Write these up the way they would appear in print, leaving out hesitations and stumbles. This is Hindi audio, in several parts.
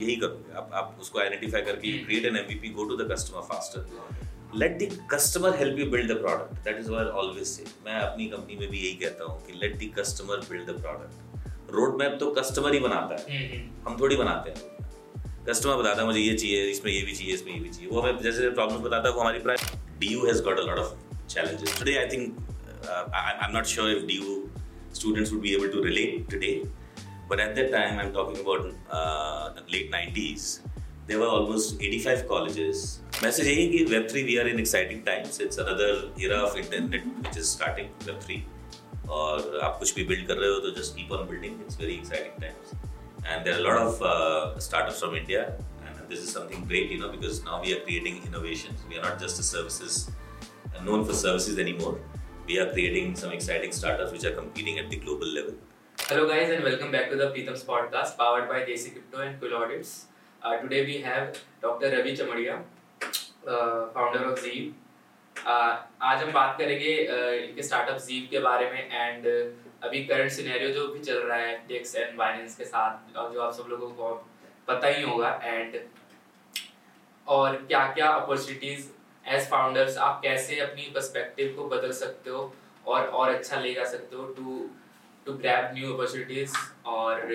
यही करोगे आप उसको आइडेंटिफाई करके create an MVP, go to the customer faster, let the customer help you build the product. That is what I always say, मैं अपनी कंपनी में भी यही कहता हूँ कि let the customer build the product. Road map तो कस्टमर ही बनाता है, हम थोड़ी बनाते हैं। कस्टमर बताता है मुझे ये चाहिए, इसमें ये भी चाहिए, इसमें ये भी चाहिए, वो हमें जैसे प्रॉब्लम बताता है वो हमारी prime. DU has got a lot of challenges today. I think I'm not sure if DU students would be able to relate today, but at that time I'm talking about the late 90s. There were almost 85 colleges. Message यही कि Web3 we are in exciting times. It's another era of internet which is starting Web3. और आप कुछ भी build कर रहे हो तो just keep on building. It's very exciting times. And there are a lot of startups from India. And this is something great, you know, because now we are creating innovations. We are not just a services. known for services anymore. We are creating some exciting startups which are competing at the global level. Hello guys and welcome back to the Preetam's podcast powered by JC Crypto and Cool Audits. Today we have Dr. Ravi Chamadia, founder of Zeeve. आज हम बात करेंगे इनके स्टार्टअप Zeeve के बारे में and अभी करंट सिनेरियो जो भी चल रहा है FTX and Binance के साथ, जो आप सब लोगों को पता ही होगा, and और क्या क्या अपॉर्चुनिटीज एज फाउंडर्स आप कैसे अपनी पर्सपेक्टिव को बदल सकते हो और अच्छा ले जा सकते हो टू ग्रैब न्यू अपॉर्चुनिटीज। और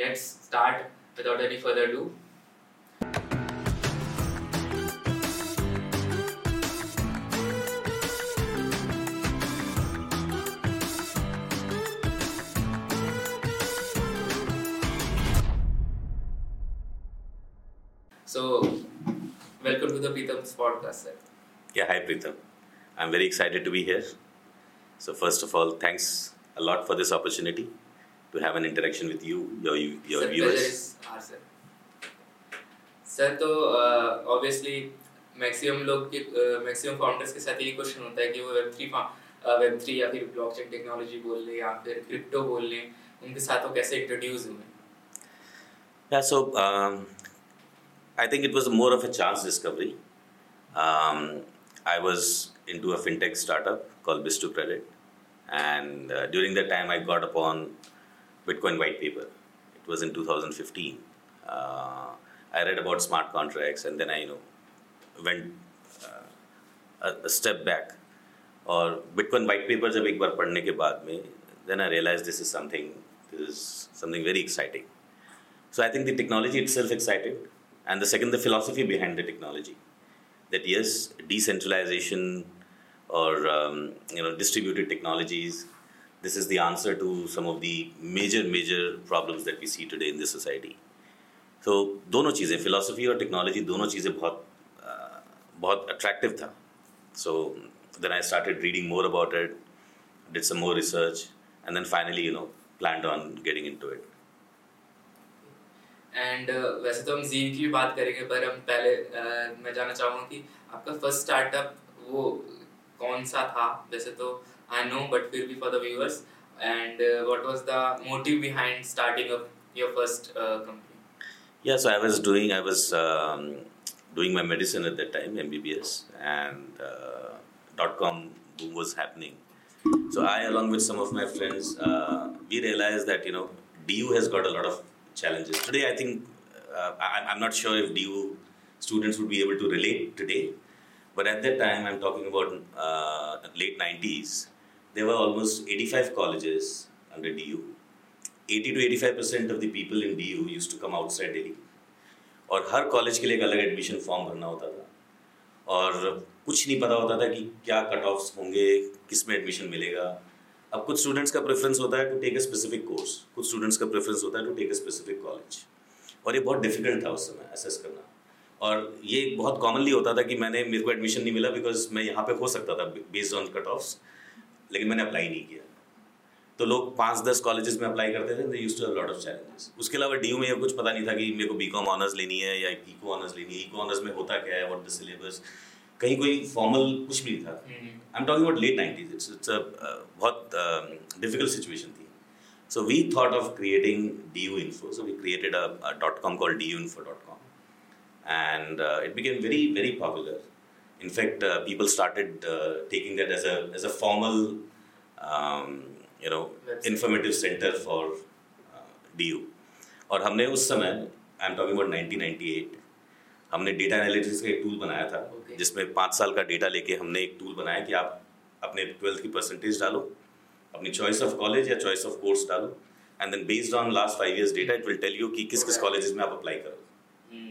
let's start without any further do. So welcome to the Preetam's podcast, sir. Yeah, hi Preetam. I'm very excited to be here. So first of all, thanks a lot for this opportunity to have an interaction with you, your viewers. Sir, तो obviously maximum founders के साथ यही question होता है कि वो Web3 या फिर blockchain technology बोल लें या फिर crypto बोल लें, उनके साथ वो कैसे introduce हुए? Yeah, so I think it was more of a chance discovery. I was into a fintech startup called Bistro Credit, and during that time I got upon Bitcoin white paper. It was in 2015. I read about smart contracts, and then I went a step back. और Bitcoin white paper जब एक बार पढ़ने के बाद में, then I realized this is something very exciting. So I think the technology itself excited. And the second, the philosophy behind the technology, that yes, decentralization or distributed technologies, this is the answer to some of the major problems that we see today in this society. So दोनों चीज़ें, philosophy और technology, दोनों चीज़ें बहुत attractive था. So then I started reading more about it, did some more research, and then finally planned on getting into it. And वैसे तो हम Zeeve की भी बात करेंगे, पर हम पहले मैं जानना चाहूँगा कि आपका फर्स्ट स्टार्टअप वो कौन सा था? वैसे तो आई नो, बट फिर भी for the viewers, and what was the motive behind starting up your first company? Yeah, so I was doing my medicine at that time, MBBS, and .com boom was happening. So I, along with some of my friends, we realized that DU has got a lot of challenges. Today I think I'm not sure if DU students would be able to relate today, but at that time I'm talking about late 90s, there were almost 85 colleges under DU. 80 to 85% of the people in DU used to come outside Delhi, और हर कॉलेज के लिए एक अलग एडमिशन फॉर्म भरना होता था और कुछ नहीं पता होता था कि क्या कट ऑफ्स होंगे, किस में एडमिशन मिलेगा. अब कुछ स्टूडेंट्स का प्रेफरेंस होता है to take a specific course, कुछ स्टूडेंट्स का प्रेफरेंस होता है to take a specific college, और ये बहुत डिफिकल्ट था उस समय असेस करना. और ये बहुत कॉमनली होता था कि मेरे को एडमिशन नहीं मिला बिकॉज मैं यहाँ पे हो सकता था बेस्ड ऑन कट ऑफ्स, लेकिन मैंने अप्लाई नहीं किया. तो लोग 5-10 कॉलेजेस में अप्लाई करते थे, they used to have lot of challenges. उसके अलावा DU में कुछ पता नहीं था कि मेरे को BCom ऑनर्स लेनी है या इको ऑनर्स लेनी है, इको ऑनर्स में होता क्या है, व्हाट द सिलेबस, कहीं कोई फॉर्मल कुछ भी नहीं था. I am talking about late 90s. It's a बहुत डिफिकल्ट सिचुएशन थी. So we thought of creating DU info. So we created a .com called DUinfo.com, and it became very very popular. In fact people started taking that as a formal informative centre for DU. और हमने उस समय आई एम टॉकिंग अबाउट 1998, हमने डेटा एनालिटिक्स का एक टूल बनाया था जिसमें 5 साल का डेटा लेके हमने एक टूल बनाया कि आप अपने 12th की परसेंटेज डालो, अपनी चॉइस ऑफ कॉलेज या चॉइस ऑफ कोर्स डालो, and then based on last 5 years data it will tell you कि किस किस कॉलेजेस में आप अप्लाई करो,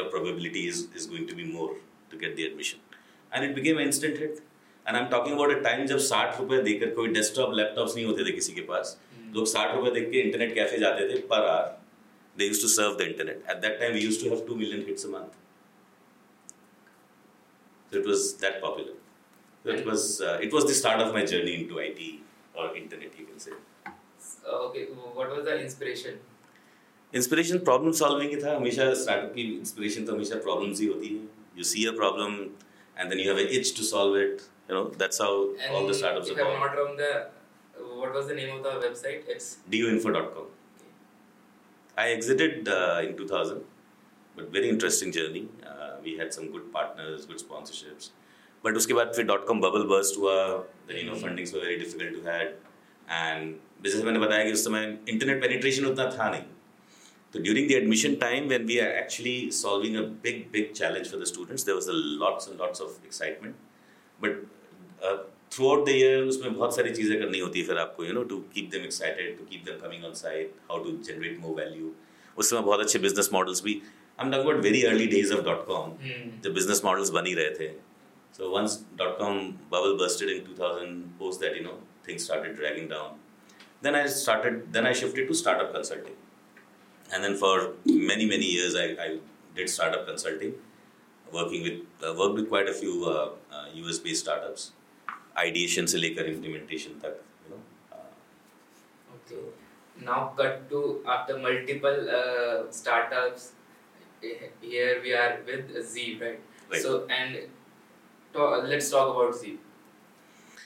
your probability is going to be more to get the admission. And it became instant hit. And I am talking about a time जब 60 रुपये देकर, कोई डेस्कटॉप लैपटॉप्स नहीं होते थे किसी के पास, लोग 60 रुपये देख के इंटरनेट कैफे जाते थे पर hour. They used to serve the internet. At that time, we used to have 2 million hits a month. So it was that popular. So it was the start of my journey into IT or internet, you can say. Okay, what was the inspiration? Inspiration problem solving ही था. हमेशा startup की inspiration तो हमेशा problems ही होती है. You see a problem and then you have an itch to solve it. You know, that's how and all the startups are born. If I'm not wrong, what was the name of the website? It's Duinfo.com. I exited in 2000, but very interesting journey. We had some good partners, good sponsorships. But उसके बाद फिर .com bubble burst हुआ, then you know fundings were very difficult to had, and business मैंने बताया कि उस समय internet penetration उतना था नहीं. So during the admission time, when we are actually solving a big challenge for the students, there was a lots and lots of excitement. But throughout the year, उसमें बहुत सारी चीज़ें करनी होती है फिर आपको, you know, to keep them excited, to keep them coming on site, how to generate more value. उस समय बहुत अच्छे business models भी, I'm talking about very early days of .com, जब business models बन ही रहे थे. So once .com bubble bursted in 2000, post that, you know, things started dragging down. Then I shifted to startup consulting. And then for many years, I did startup consulting, worked with quite a few US-based startups. Ideation से लेकर implementation तक, you know. Okay. Now cut to after multiple startups. Here we are with Zeeve, right? So let's talk about Zeeve.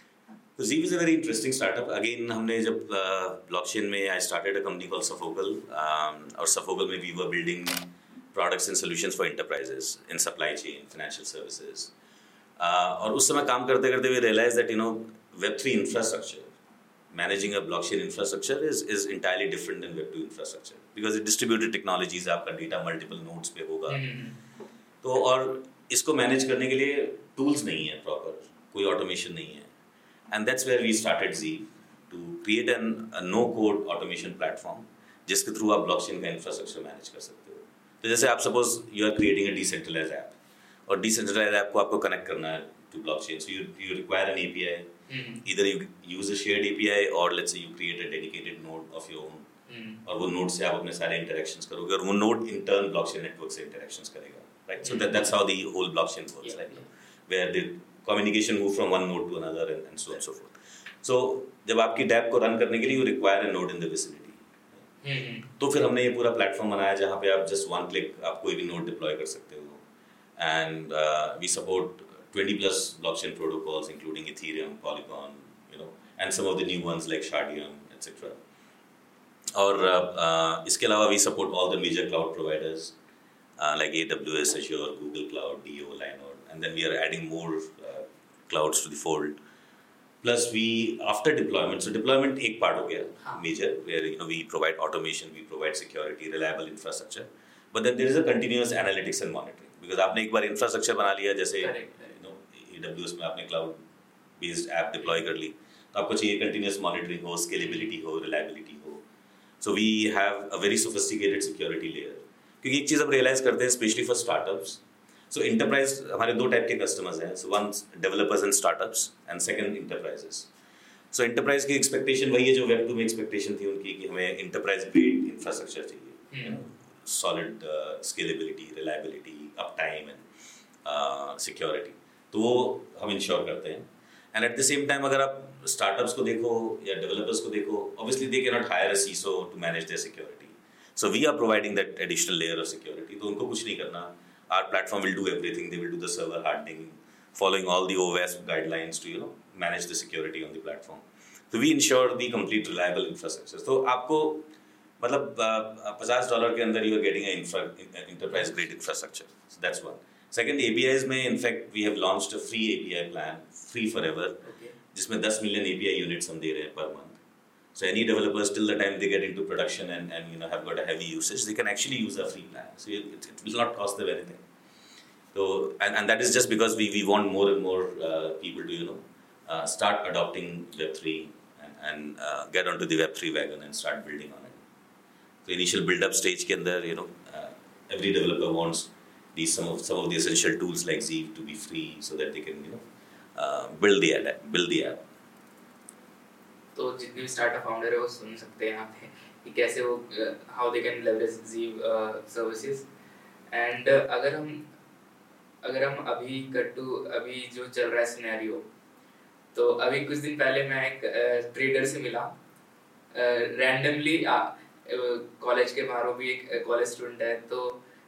So Zeeve is a very interesting startup. Again, हमने जब blockchain में I started a company called Safogal. और Safogal में we were building products and solutions for enterprises in supply chain, financial services. और उस समय काम करते करते we realise that you know Web3 infrastructure, managing a blockchain infrastructure is entirely different than Web2 infrastructure, because it distributed technologies, आपका डेटा मल्टीपल नोड्स पे होगा. तो और इसको मैनेज करने के लिए टूल्स नहीं है प्रॉपर, कोई ऑटोमेशन नहीं है. And that's where we started Zeeve to create an no code automation platform जिसके थ्रू आप ब्लॉकचेन का इंफ्रास्ट्रक्चर मैनेज कर सकते हो. तो जैसे आप suppose you are creating a decentralised app, और डिसेंट्रलाइज ऐप को आपको कनेक्ट करना है to blockchain, so you require an API. इधर you use a shared API और let's say you create a dedicated node of your own, और वो नोड से आप अपने सारे इंटरेक्शंस करोगे, और वो node in turn blockchain network से इंटरेक्शंस करेगा, right? So that's how the whole blockchain works, like where the communication move from one node to another and so on so forth. सो जब आपकी डैप को रन करने के लिए you require a node in the vicinity, तो फिर हमने ये पूरा प्लेटफॉर्म बनाया जहाँ पे आप जस्ट वन क्लिक आप कोई भी नोड डिप्लॉय कर सकते हो. And we support 20 plus blockchain protocols, including Ethereum, Polygon, you know, and some of the new ones like Shardeum, etc. Or, इसके अलावा we support all the major cloud providers like AWS, Azure, Google Cloud, DU, Linode, and then we are adding more clouds to the fold. Plus, we after deployment, so deployment एक part हो गया major, where you know we provide automation, we provide security, reliable infrastructure. But then there is a continuous analytics and monitoring. Because आपने एक बार इंफ्रास्ट्रक्चर बना लिया, जैसे you know, AWS में आपने क्लाउड बेस्ड ऐप डिप्लॉय कर ली, तो आपको चाहिए कंटिन्यूस मॉनिटरिंग हो, स्केलेबिलिटी हो, रिलायबिलिटी हो. So we have a very sophisticated security layer, क्योंकि एक चीज़ हम रियलाइज करते हैं specially for startups. So enterprise हमारे 2 टाइप के कस्टमर्स हैं, so one developers and startups and second enterprises. So enterprise की एक्सपेक्टेशन वही है जो Web2 में एक्सपेक्टेशन थी उनकी, कि हमें इंटरप्राइज ग्रेड इंफ्रास्ट्रक्चर चाहिए, solid scalability, reliability, uptime and security. तो वो हम इंश्योर करते हैं. And at the same time अगर आप स्टार्टअप्स को देखो या डेवलपर्स को देखो, obviously they can not hire a CISO to manage their security, so we are providing that additional layer of security. तो उनको कुछ नहीं करना, our platform will do everything, they will do the server hardening, following all the OS guidelines to you know manage the security on the platform. तो we ensure the complete reliable infrastructure. तो आपको मतलब $50 के अंदर you are getting enterprise grade infrastructure. That's one. Second, APIs में in fact we have launched a free API plan, free for ever, जिसमें 10 मिलियन एपीआई यूनिट्स हम दे रहे हैं पर month. So any developers, till the time they get into production and you know have got a heavy usage, they can actually use a free plan. So it will not cost them anything. So and that is just because we want more and more people to start adopting Web3 and get onto the Web3 wagon and start building on it. So initial build-up stage के अंदर every developer wants these some of the essential tools like Zeeve to be free so that they can build the app. तो जितने भी स्टार्टअप फाउंडर है वो सुन सकते हैं यहाँ पे कि कैसे वो how they can leverage Zeeve services and अगर हम अभी जो चल रहा है सिनेरियो, तो अभी कुछ दिन पहले मैं एक ट्रेडर से मिला रैंडमली कॉलेज के बाहर, वो भी एक कॉलेज स्टूडेंट है, तो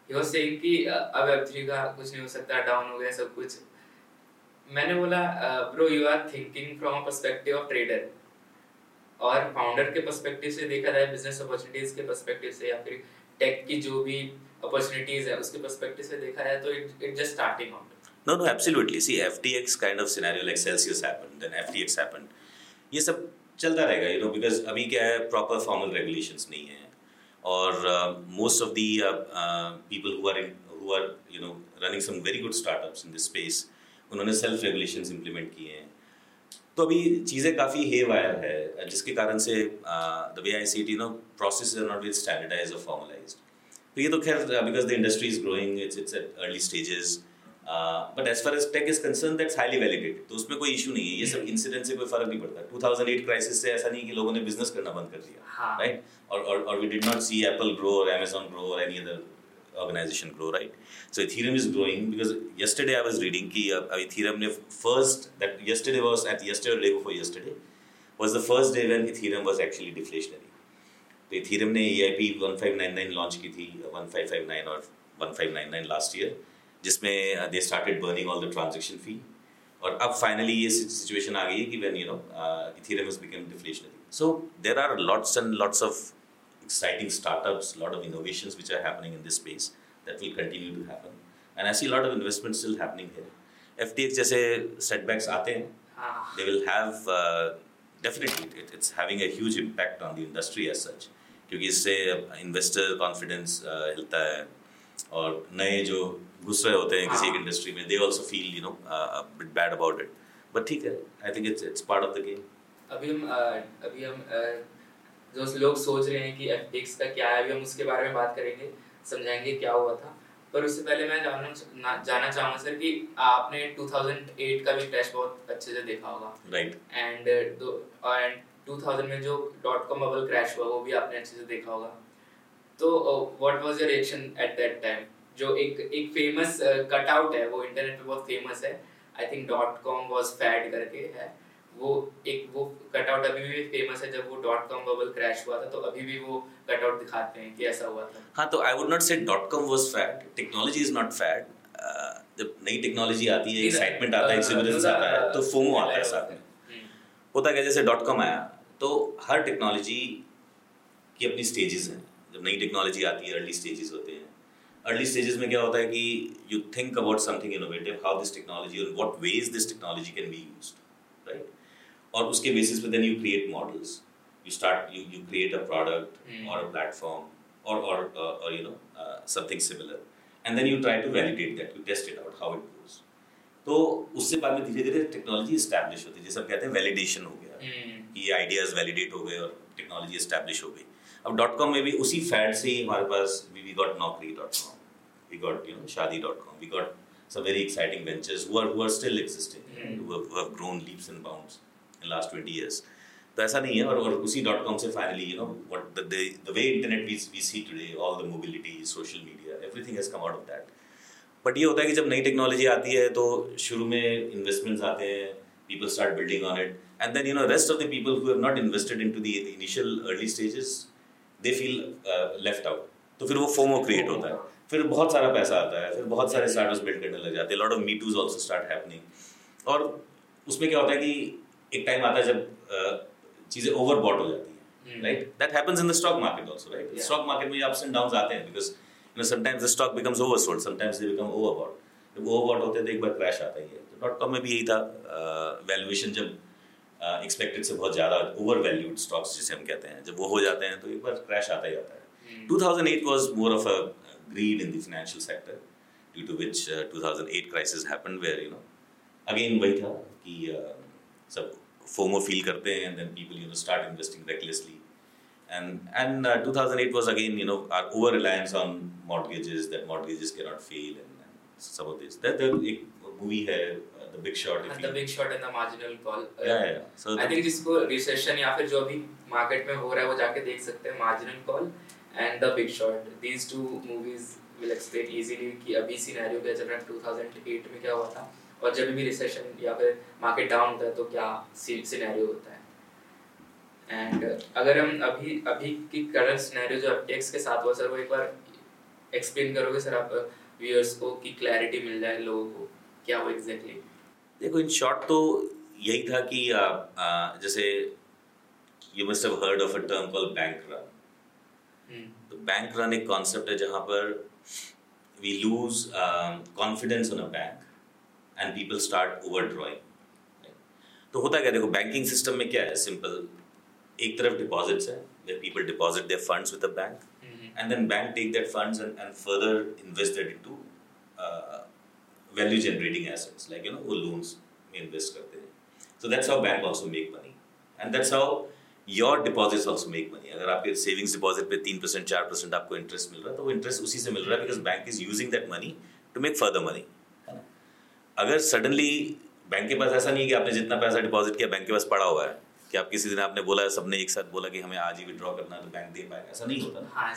ही वाज सेइंग कि अब Web3 का कुछ नहीं हो सकता, डाउन हो गया सब कुछ। मैंने बोला bro you are thinking from a perspective of trader, और फाउंडर के पर्सपेक्टिव से देखा जाए, बिजनेस अपॉर्चुनिटीज के पर्सपेक्टिव से या फिर टेक की जो भी अपॉर्चुनिटीज है उसके पर्सपेक्टिव से देखा जाए तो it just starting out. No, absolutely. See, FTX kind of scenario like Celsius happened, then FTX happened. ये सब चलता रहेगा, because अभी क्या है, proper formal regulations नहीं है, और most of the people who are running some very good startups in this space, उन्होंने self regulations implement किए हैं। तो अभी चीज़ें काफ़ी हे वायर है, जिसके कारण से the way I see it process are not very standardise और फॉर्मलाइज। तो ये तो खैर because the industry is growing, it's at early stages, but as far as tech is concern that's highly validated, तो उसमें कोई इशू नहीं है। ये सब इंसिडेंट से कोई फर्क नहीं पड़ता। 2008 क्राइसिस से ऐसा नहीं कि लोगों ने बिजनेस करना बंद कर दिया, राइट? और we did not see Apple grow और Amazon ग्रो और any other organisation grow, right? So Ethereum is growing because yesterday I was reading कि Ethereum ने first that yesterday or day before yesterday was the first day when Ethereum was actually deflationary. तो Ethereum ने EIP 1599 launch की थी, 1559 और 1599 last year, जिसमें they started burning all the transaction fee, और अब finally ये situation आ गई है कि when Ethereum has become deflationary. So there are lots and lots of exciting startups, a lot of innovations which are happening in this space that will continue to happen. And I see a lot of investments still happening here. FTX जैसे setbacks आते हैं, they will have definitely it's having a huge impact on the industry as such, क्योंकि इससे investor confidence हिलता है, और नए जो घुस रहे होते हैं किसी एक industry में, they also feel a bit bad about it. But ठीक है, I think it's part of the game. अभी हम जो लोग सोच रहे हैं कि FTX का क्या है, अभी हम उसके बारे में बात करेंगे, समझाएंगे क्या हुआ था, पर उससे पहले मैं जानना चाहूँगा सर कि आपने 2008 का भी क्रैश बहुत अच्छे से देखा होगा, राइट? एंड 2000 में जो .com बबल क्रैश हुआ वो भी आपने अच्छे से देखा होगा, तो what was your reaction at that time? जो एक फेमस कटआउट है वो इंटरनेट पे बहुत फेमस है, I think .com was fad करके है, वो कटआउट अभी भी फेमस है। जब वो .com बबल क्रैश हुआ था तो अभी भी वो कटआउट दिखाते हैं कि ऐसा हुआ था। हाँ, तो I would not say .com was fad, technology is not fad. जब नई टेक्नोलॉजी आती है, एक्साइटमेंट आता है, एक्सपीरियंस आता है, तो फोमो आता है साथ में। होता क्या, जैसे .com आया तो हर टेक्नोलॉजी की अपनी स्टेजेस हैं। जब नई टेक्नोलॉजी आती है, अर्ली स्टेजेस होते हैं। अर्ली स्टेजेस में क्या होता है कि you think about something innovative, how this technology, in what ways this technology can be used, right? और उसके बेसिस पे then you create models, you create a product और अ प्लेटफॉर्म और something similar, and then you try to validate that, you test it out how it goes. तो उससे बाद में धीरे धीरे टेक्नोलॉजी इस्टेब्लिश होती है, जैसे हम कहते हैं वैलिडेशन हो गया, कि आइडियाज वैलिडेट हो गए और टेक्नोलॉजी इस्टेब्लिश हो गई। अब .com में भी उसी फैड से ही हमारे पास we got naukri.com, we got shaadi.com, we got some very exciting ventures who are still existing, who have grown leaps and bounds last 20 years. तो ऐसा नहीं है। और उसी .com से finally what the way internet we see today, all the mobility, social media, everything has come out of that. But ये होता है कि जब नई टेक्नोलॉजी आती है तो शुरू में इन्वेस्टमेंट्स आते हैं, people start building on it, and then rest of the people who have not invested into the initial early stages, they feel left out. तो फिर वो FOMO create होता है, फिर बहुत सारा पैसा आता है, फिर बहुत सारे startups build करने लग जाते हैं, lot of me too's also start happening. और उसमें क्या होता है कि एक टाइम आता है जब चीजें ओवरबॉट हो जाती हैं, right? That happens in the stock market also, right? Stock market में अप्स एंड डाउन्स आते हैं, because sometimes the stock becomes oversold, sometimes they become overbought. जब ओवरबॉट होते हैं तो एक बार क्रैश आता ही है। तो .com में भी यही था। वैल्यूएशन जब एक्सपेक्टेड से बहुत ज़्यादा ओवरवैल्यूड स्टॉक्स जिसे हम कहते हैं, जब वो हो जाते हैं तो एक बार क्रैश आता ही आता है। 2008 was more of a greed in the financial sector, due to which 2008 crisis happened where, you know, again वही था कि सब FOMO feel करते हैं and then people, you know, start investing recklessly and 2008 was again, you know, our over-reliance on mortgages, that mortgages cannot fail and some of this. That एक movie है, The Big Short. The Big Short and the Marginal Call. Yeah. So I think जिसको recession या फिर जो अभी market में हो रहा है वो जाके देख सकते हैं, Marginal Call and The Big Short. These two movies will explain easily कि अभी सिनेरियो क्या चल रहा है, 2008 में क्या हुआ था और जब भी रिसेशन या फिर मार्केट डाउन होता है तो क्या सिनेरियो होता है। एंड अगर हम अभी की करंट सिनेरियो जो FTX के साथ हुआ, सर वो एक बार एक्सप्लेन करोगे सर आप व्यूअर्स को कि क्लैरिटी मिल जाए लोगों को क्या हुआ एग्जैक्टली। देखो इन शॉर्ट तो यही था कि जैसे you must have heard of a term called bank run. तो बैंक रन एक कॉन्सेप्ट है जहाँ पर we lose confidence on a bank and people start over drawing. तो होता क्या, देखो बैंकिंग सिस्टम में क्या है, सिंपल एक तरफ डिपॉजिट्स है where people deposit their funds with the bank and then bank take that funds and further invest that into value generating assets like you know वो लोन्स में इन्वेस्ट करते हैं। So that's how bank also make money and that's how Your deposits also make money. अगर आपके सेविंग्स डिपॉजिट पे 3% 4% आपको इंटरेस्ट मिल रहा है तो वो इंटरेस्ट उसी से मिल रहा है because bank is using that money to make further money, है ना। अगर सडनली बैंक के पास ऐसा नहीं है कि आपने जितना पैसा डिपॉजिट किया बैंक के पास पड़ा हुआ है कि आप किसी दिन आपने बोला सबने एक साथ बोला कि हमें आज ही विड्रॉ करना है तो बैंक दे पाएगा, ऐसा नहीं होता ना।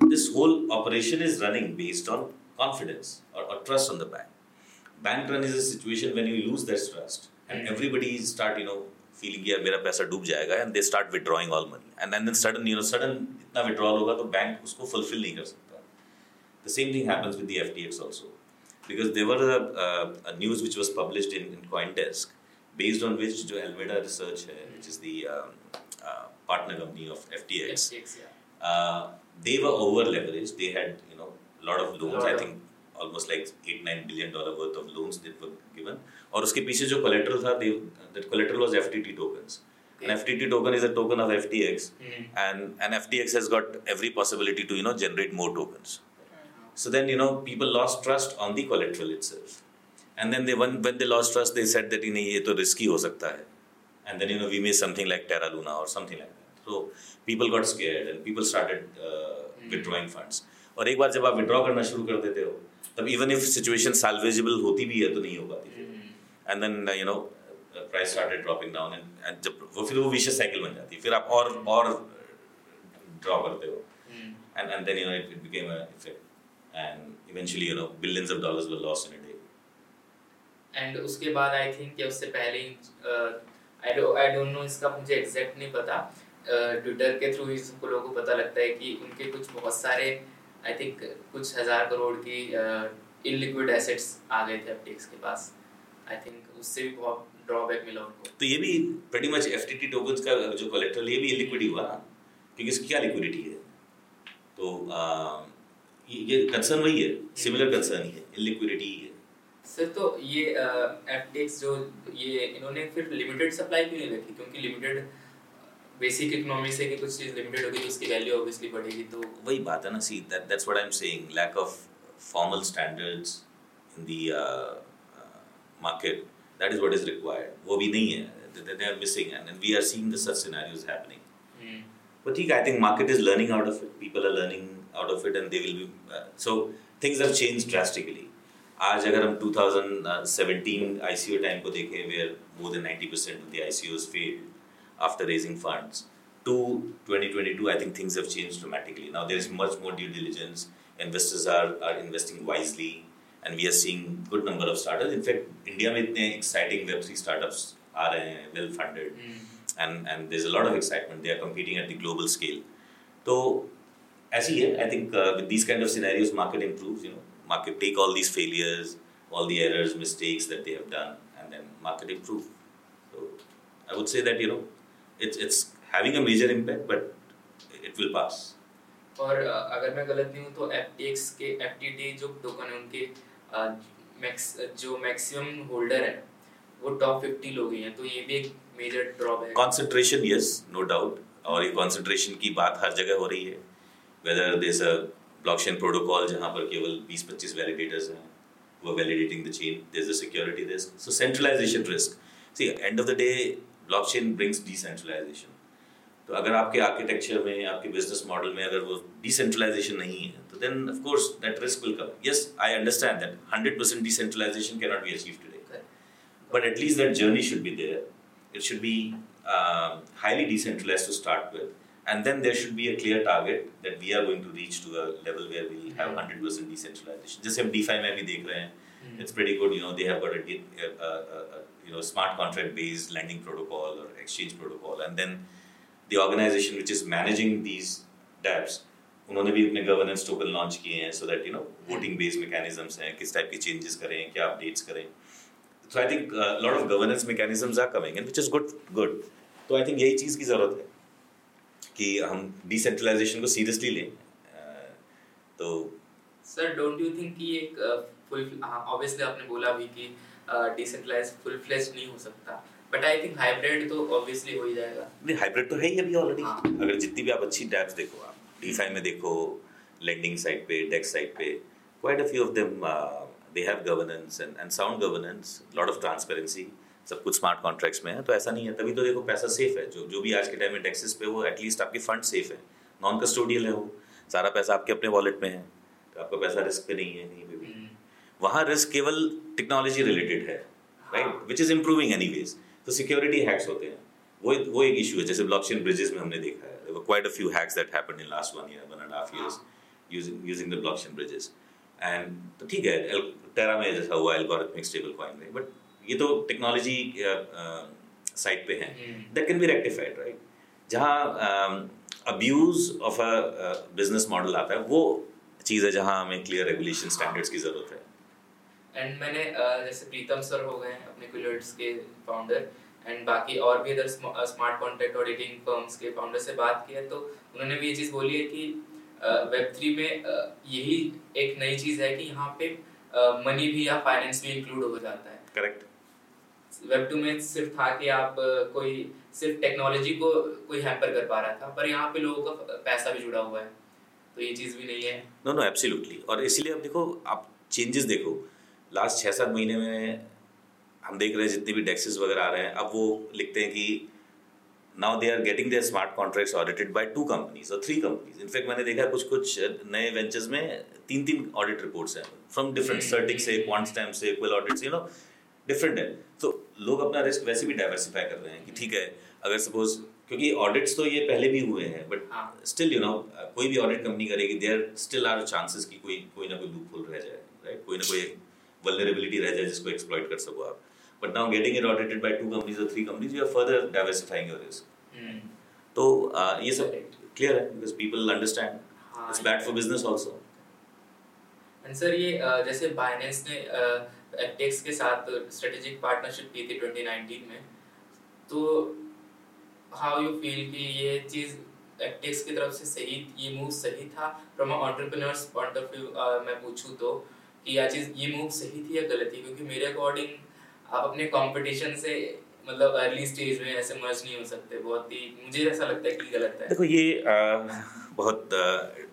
तो this whole operation is running based on confidence और trust on the bank. Bank run is a situation when you lose that trust and everybody start you know feeling किया मेरा पैसा डूब जाएगा and they start withdrawing all money and then sudden इतना विड्रॉल होगा तो बैंक उसको फुलफिल नहीं कर सकता। The same thing happens with the FTX also because there was a news which was published in coin desk based on which जो एल्वेडा रिसर्च है which is the partner company of FTX they were over leveraged, they had you know lot of loans, I think almost like $8-9 billion worth of loans that were given और उसके पीछे जो collateral था that collateral was FTT tokens and FTT token is a token of FTX and FTX has got every possibility to you know generate more tokens so then you know people lost trust on the collateral itself and then when they lost trust they said that ये तो risky हो सकता है and then you know we made something like Terra Luna or something like that so people got scared and people started withdrawing funds और एक बार जब आप withdraw करना शुरू कर देते हो तब इवन इफ सिचुएशन सॉल्वेजेबल होती भी है तो नहीं हो पाती and then you know price started dropping down and जब वो फिर वो विशेष साइकिल बन जाती है, फिर आप और ड्रॉ करते हो and then you know it became a effect and eventually you know billions of dollars were lost in a day. And उसके बाद आई थिंक उससे पहले आई डोंट नो इसका मुझे एग्जैक्ट नहीं पता, ट्विटर के थ्रू इसको लोगों को पता लगता है कि उनके कुछ बहुत सारे आई थिंक कुछ 1000 करोड़ की इलिक्विड एसेट्स आ गए थे FTX के पास। आई थिंक उससे भी बहुत ड्रॉबैक मिला उनको। तो ये भी pretty much FTT tokens का जो collateral ये भी इलिक्विड ही हुआ क्योंकि इसकी क्या लिक्विडिटी है। तो ये कंसर्न वही है, सिमिलर कंसर्न ही है, इलिक्विडिटी ही है सर। तो ये FTX जो ये इन्होंने फिर लिमिटेड सप्लाई क्यों नहीं रखी, क्योंकि लिमिटेड बेसिक इकोनॉमिक्स है कि कुछ चीज लिमिटेड होगी तो उसकी वैल्यू ऑब्वियसली बढ़ेगी। तो वही बात है ना, see that's what I am saying, lack of formal standards in the market that is what is required, वो भी नहीं है, they are missing and we are seeing the such scenarios happening. But ठीक है, I think market is learning out of it, people are learning out of it and they will be so things have changed drastically. आज अगर हम 2017 ICO टाइम को देखें where more than 90% of the ICOs failed after raising funds to 2022, I think things have changed dramatically. Now there is much more due diligence. Investors are investing wisely and we are seeing good number of startups. In fact, India में इतने exciting Web3 startups आ रहे हैं, well funded and there's a lot of excitement. They are competing at the global scale. तो ऐसे ही है, I think with these kind of scenarios market improves, you know, market take all these failures, all the errors, mistakes that they have done and then market improve. So I would say that you know it's having a major impact but it will pass. और अगर मैं गलत नहीं हूँ तो FTX के FTT जो टोकन है उनके जो मैक्सिमम होल्डर है वो टॉप 50 लोग ही हैं, तो ये भी एक मेजर ड्रॉबैक है। कंसंट्रेशन यस, नो डाउट, और ये कंसंट्रेशन की बात हर जगह हो रही है। Whether there is a blockchain protocol जहां पर केवल 20-25 वैलिडेटर्स हैं, वो validating the chain, there is a security risk, so centralisation risk. See end of the day blockchain brings decentralisation. तो अगर आपके आर्किटेक्चर में, आपके बिजनेस मॉडल में अगर वो डिसेंट्रलाइजेशन नहीं है, तो then of course that risk will come. Yes, I understand that 100% decentralisation can not be achieved today, but at least that journey should be there. It should be highly decentralised to start with, and then there should be a clear target that we are going to reach to a level where we will have 100% decentralization. Just like DeFi में भी देख रहे हैं, it's pretty good, you know, they have got a you know, smart contract based lending protocol or exchange protocol, and then the organization which is managing these dApps, उन्होंने भी अपने governance token launch किए हैं, so that you know, voting based mechanisms हैं, किस type के changes करें, क्या updates करें. So I think a lot of governance mechanisms are coming, and which is good. तो I think यही चीज़ की ज़रूरत है कि हम डिसेंट्रलाइजेशन को सीरियसली लें। तो सर, डोंट यू थिंक कि एक फुल, ऑब्वियसली आपने बोला भी कि डिसेंट्रलाइज फुल फ्लेज्ड नहीं हो सकता, बट आई थिंक हाइब्रिड तो ऑब्वियसली हो ही जाएगा। नहीं, हाइब्रिड तो है ही अभी ऑलरेडी। अगर जितनी भी आप अच्छी डैप्स देखो, आप डीफाई में देखो, लेंडिंग साइड पे, डेक्स साइड पे, quite a few of them they have governance and sound governance, lot of transparency, सब कुछ स्मार्ट कॉन्ट्रैक्ट्स में है। तो ऐसा नहीं है, तभी तो देखो पैसा सेफ है। जो भी आज के टाइम में टैक्सेस पे, वो एटलीस्ट आपके फंड सेफ है, नॉन कस्टोडियल है, वो सारा पैसा आपके अपने वॉलेट में है, तो आपका पैसा रिस्क पे नहीं है, नहीं पे भी। वहाँ रिस्क केवल टेक्नोलॉजी रिलेटेड है, right, which is improving any ways. तो सिक्योरिटी हैक्स होते हैं, वो एक इशू है, जैसे ब्लॉकचेन ब्रिजेस में हमने देखा है, quite a few hacks that happened in last 1.5 years using the blockchain bridges. And तो ठीक है, टेरा में जैसा हुआ एल्गोरिथमिक स्टेबल कॉइन में, बट ये तो टेक्नोलॉजी साइड पे है, that can be rectified, right. जहाँ abuse of a business model आता है, वो चीज़ है जहाँ हमें क्लियर रेगुलेशन स्टैंडर्ड्स की ज़रूरत है। एंड मैंने जैसे प्रीतम सर हो गए अपने क्यूलर्ट्स के फाउंडर, एंड बाकी और भी other smart contract auditing firms के फाउंडर से बात की है, तो उन्होंने भी ये चीज़ बोली है कि वेब3 में यही एक नई चीज़ है कि यहाँ पे मनी भी या फाइनेंस भी इंक्लूड हो जाता है। करेक्ट, वेब टू में सिर्फ था कि आप कोई सिर्फ टेक्नोलॉजी को कोई हैम्पर कर पा रहा था, पर यहाँ पे लोगों का पैसा भी जुड़ा हुआ है, तो ये चीज़ भी नहीं है। नो एब्सोल्युटली, और इसीलिए अब देखो, आप चेंजेस देखो, लास्ट 6-7 महीने में हम देख रहे हैं जितने भी टैक्सेस वगैरह आ रहे हैं, अब वो लिखते हैं कि now they are getting their smart contracts audited by 2 companies or 3 companies। In fact मैंने देखा कुछ नए वेंचर्स में 3-3 ऑडिट रिपोर्ट्स हैं, फ्रॉम डिफरेंट, सर्टिक से, क्वांटस्टैम से, Quill audits, you know, different है। तो लोग अपना रिस्क वैसे भी डाइवर्सिफाई कर रहे हैं कि ठीक है, अगर सपोज, क्योंकि ऑडिट्स तो ये पहले भी हुए हैं, बट स्टिल यू नो, कोई भी ऑडिट कंपनी करेगी, देयर स्टिल आर चांसेस कि कोई ना कोई लूपहोल रह जाए, राइट, कोई ना कोई वल्नरेबिलिटी रह जाए जिसको एक्सप्लॉइट कर सको आप। But now getting it audited by 2 companies or 3 companies, you are further diversifying your risk. तो ये सब क्लियर है, because people understand it's bad for business also. And sir, ये जैसे बाइनेंस ने FTX के साथ स्ट्रेटेजिक पार्टनरशिप की थी 2019 में, तो हाउ यू फील कि ये चीज़ FTX की तरफ से सही, ये मूव सही था from entrepreneurs point of view? मैं पूछूँ तो कि यह चीज़, ये मूव सही थी या गलत थी? क्योंकि मेरे अकॉर्डिंग आप अपने कंपटीशन से, मतलब अर्ली स्टेज में ऐसे मर्ज नहीं हो सकते, बहुत ही मुझे ऐसा लगता है कि गलत है। देखो, ये बहुत,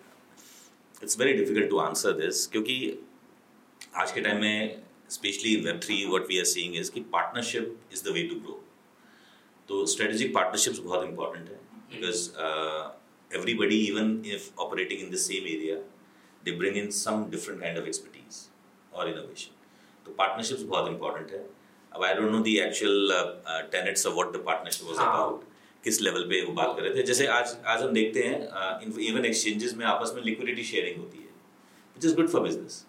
it's very difficult to answer this, क्योंकि आज के टाइम में especially in Web3 what we are seeing is that partnership is the way to grow. So strategic partnerships are very important because everybody, even if operating in the same area, they bring in some different kind of expertise or innovation. So partnerships are very important. I don't know the actual tenets of what the partnership was about. किस लेवल पे वो बात कर रहे थे, जैसे आज हम देखते हैं even exchanges में आपस में liquidity sharing होती है, which is good for business.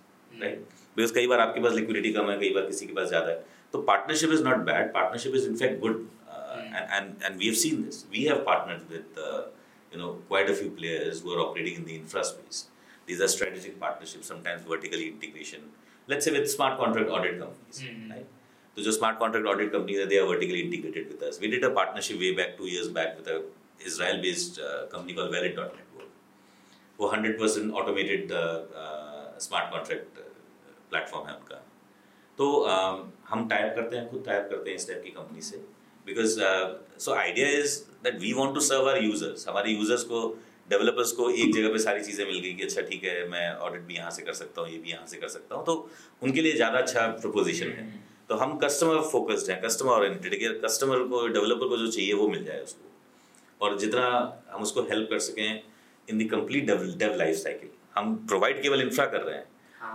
Right? Because कई बार आपके पास लिक्विडिटी कम है, कई बार किसी के पास ज़्यादा है, तो partnership is not bad, partnership is in fact good. And we have seen this, we have partnered with you know quite a few players who are operating in the infra space. These are strategic partnership, sometimes vertically integration, let's say with smart contract audit companies, right. तो जो स्मार्ट कॉन्ट्रैक्ट ऑडिट कंपनीज है, they are vertically integrated with us. We did a partnership way back 2 years back with a Israel based company called valid.network, वो 100% ऑटोमेटेड स्मार्ट कॉन्ट्रैक्ट प्लेटफॉर्म है उनका। तो हम टाइप करते हैं, खुद टाइप करते हैं इस टाइप की कंपनी से, because so idea is that we want to serve our users. हमारे यूजर्स को, डेवलपर्स को एक जगह पे सारी चीज़ें मिल गई कि अच्छा ठीक है मैं ऑडिट भी यहाँ से कर सकता हूँ, ये भी यहाँ से कर सकता हूँ, तो उनके लिए ज़्यादा अच्छा प्रोपोजिशन है। तो हम कस्टमर फोकस्ड हैं, कस्टमर ओरिएंटेड, कि कस्टमर को, डेवलपर को जो चाहिए वो मिल जाए उसको, और जितना हम उसको हेल्प कर सकें in the complete dev life cycle. हम प्रोवाइड केवल इंफ्रा कर रहे हैं,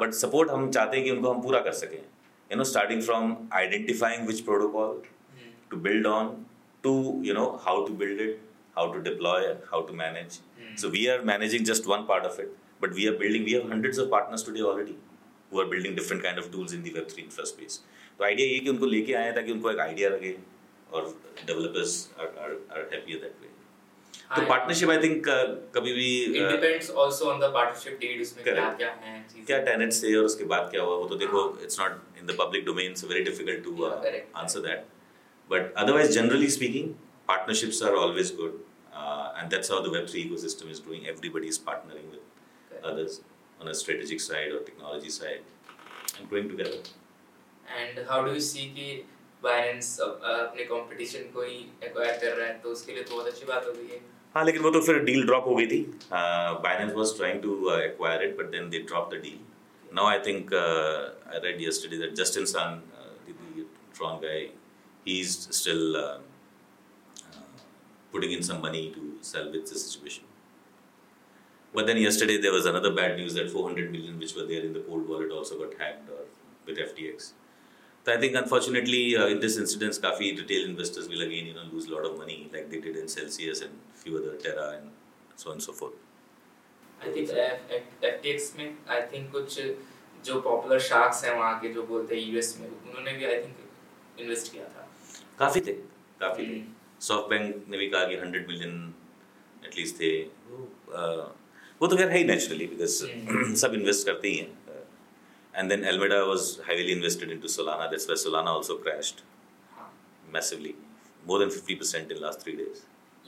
बट सपोर्ट हम चाहते हैं कि उनको हम पूरा कर सकें, you know, starting from identifying which protocol to build on to, you know, how to build it, how to deploy, how to manage. So we are managing just one part of it, but we are building, we have hundreds of partners today already who are building different kind of tools in the Web3 infra space. So idea ये कि उनको लेके आया था कि उनको एक idea लगे और developers are happier that way. तो partnership I think कभी भी it depends also on the partnership deal, उसमें क्या है, क्या tenets थे और उसके बाद क्या हुआ, वो तो देखो it's not in the public domain, so very difficult to answer that. But otherwise generally speaking, partnerships are always good. And that's how the Web3 ecosystem is doing. Everybody is partnering with others on a strategic side or technology side and growing together. And how do you see कि Binance अपने competition को ही acquire कर रहा है, तो उसके लिए तो बहुत अच्छी बात हो गई है। हाँ, लेकिन वो तो फिर deal drop हो गई थी। Binance was trying to acquire it, but then they dropped the deal. Now I think I read yesterday that Justin Sun, the Tron guy, he's still putting in some money to salvage the situation. But then yesterday there was another bad news that 400 million which were there in the cold wallet also got hacked or with FTX. So I think unfortunately in this incident, काफी retail investors will again, you know, lose a lot of money like they did in Celsius and few other Terra and so on and so forth. I think FTX में I think कुछ जो popular sharks हैं वहाँ के जो बोलते हैं US में, उन्होंने भी I think invest किया था। काफी थे। सॉफ्ट बैंक ने भी कहा कि 100 मिलियन एटलीस्ट थे, वो तो खैर है ही नेचुरली, बिकॉज सब इन्वेस्ट करते ही हैं। And then Alameda was highly invested into Solana, that's why Solana also crashed massively, more than 50% in last 3 days।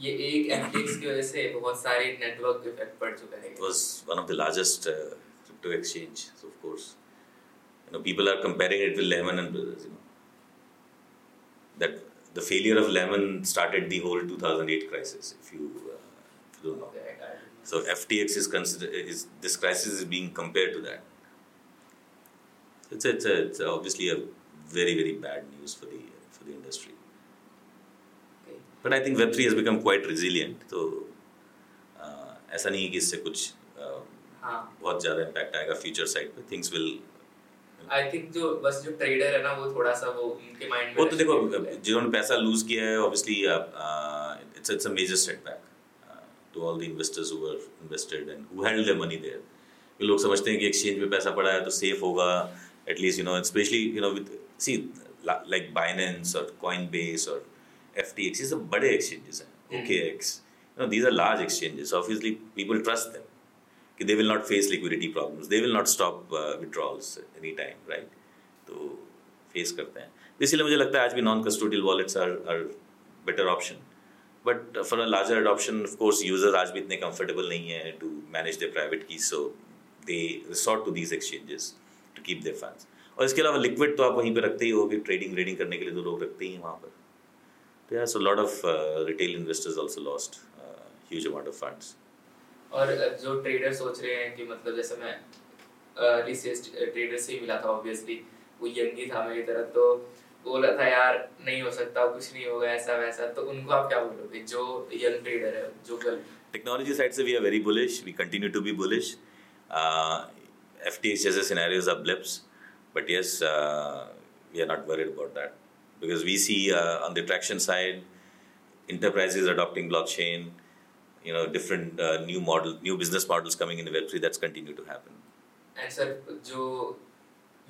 ये एक एफटीएक्स की वजह से बहुत सारे नेटवर्क इफेक्ट पड़ चुका है। It was one of the largest crypto exchange, so of course you know people are comparing it with Lehman and brothers, you know that the failure of Lehman started the whole 2008 crisis, if you don't know. So FTX is this crisis is being compared to that. It's obviously a very, very bad news for the industry. Okay. But I think Web3 has become quite resilient. So ऐसा नहीं है कि इससे कुछ बहुत ज़्यादा impact आएगा future side पे, things will. आई थिंक जो ट्रेडर है ना वो थोड़ा सा वो उनके माइंड में, वो तो देखो जिन्होंने पैसा लूज किया है obviously it's a major setback to all the investors who were invested and who held their money there. ये लोग समझते हैं कि एक्सचेंज में पैसा पड़ा है तो सेफ होगा at least, you know, specially you know with see like Binance और कॉइनबेस और एफटीएक्स, ये सब बड़े एक्सचेंजेस हैं, OKX, you know, these are large exchanges, obviously people trust them कि they will not face liquidity problems, they will not stop withdrawals any time, right, तो फेस करते हैं। इसीलिए मुझे लगता है आज भी non custodial wallets are better option, but for a larger adoption of course user आज भी इतने कंफर्टेबल नहीं है to manage their private key, so they resort to these exchanges to keep their funds. और इसके अलावा लिक्विड तो आप वहीं पर रखते ही हो, ट्रेडिंग रेडिंग करने के लिए तो लोग रखते ही हैं वहाँ पर, तो यार so lot of retail investors also lost huge amount of funds. और जो ट्रेडर सोच रहे हैं कि मतलब जैसे मैं रिसेस्ट ट्रेडर से ही मिला था, ऑब्वियसली वो यंग ही था मेरी तरह, तो बोला था यार नहीं हो सकता, कुछ नहीं होगा ऐसा वैसा, तो उनको आप क्या बोलोगे जो यंग ट्रेडर है जो कल टेक्नोलॉजी साइड से? We are very bullish, we continue to be bullish. FTX जैसे scenarios are blips, but yes we are not worried about that, because we see on the traction side enterprises adopting blockchain, you know, different new business models coming in Web3, that's continued to happen. And sir, जो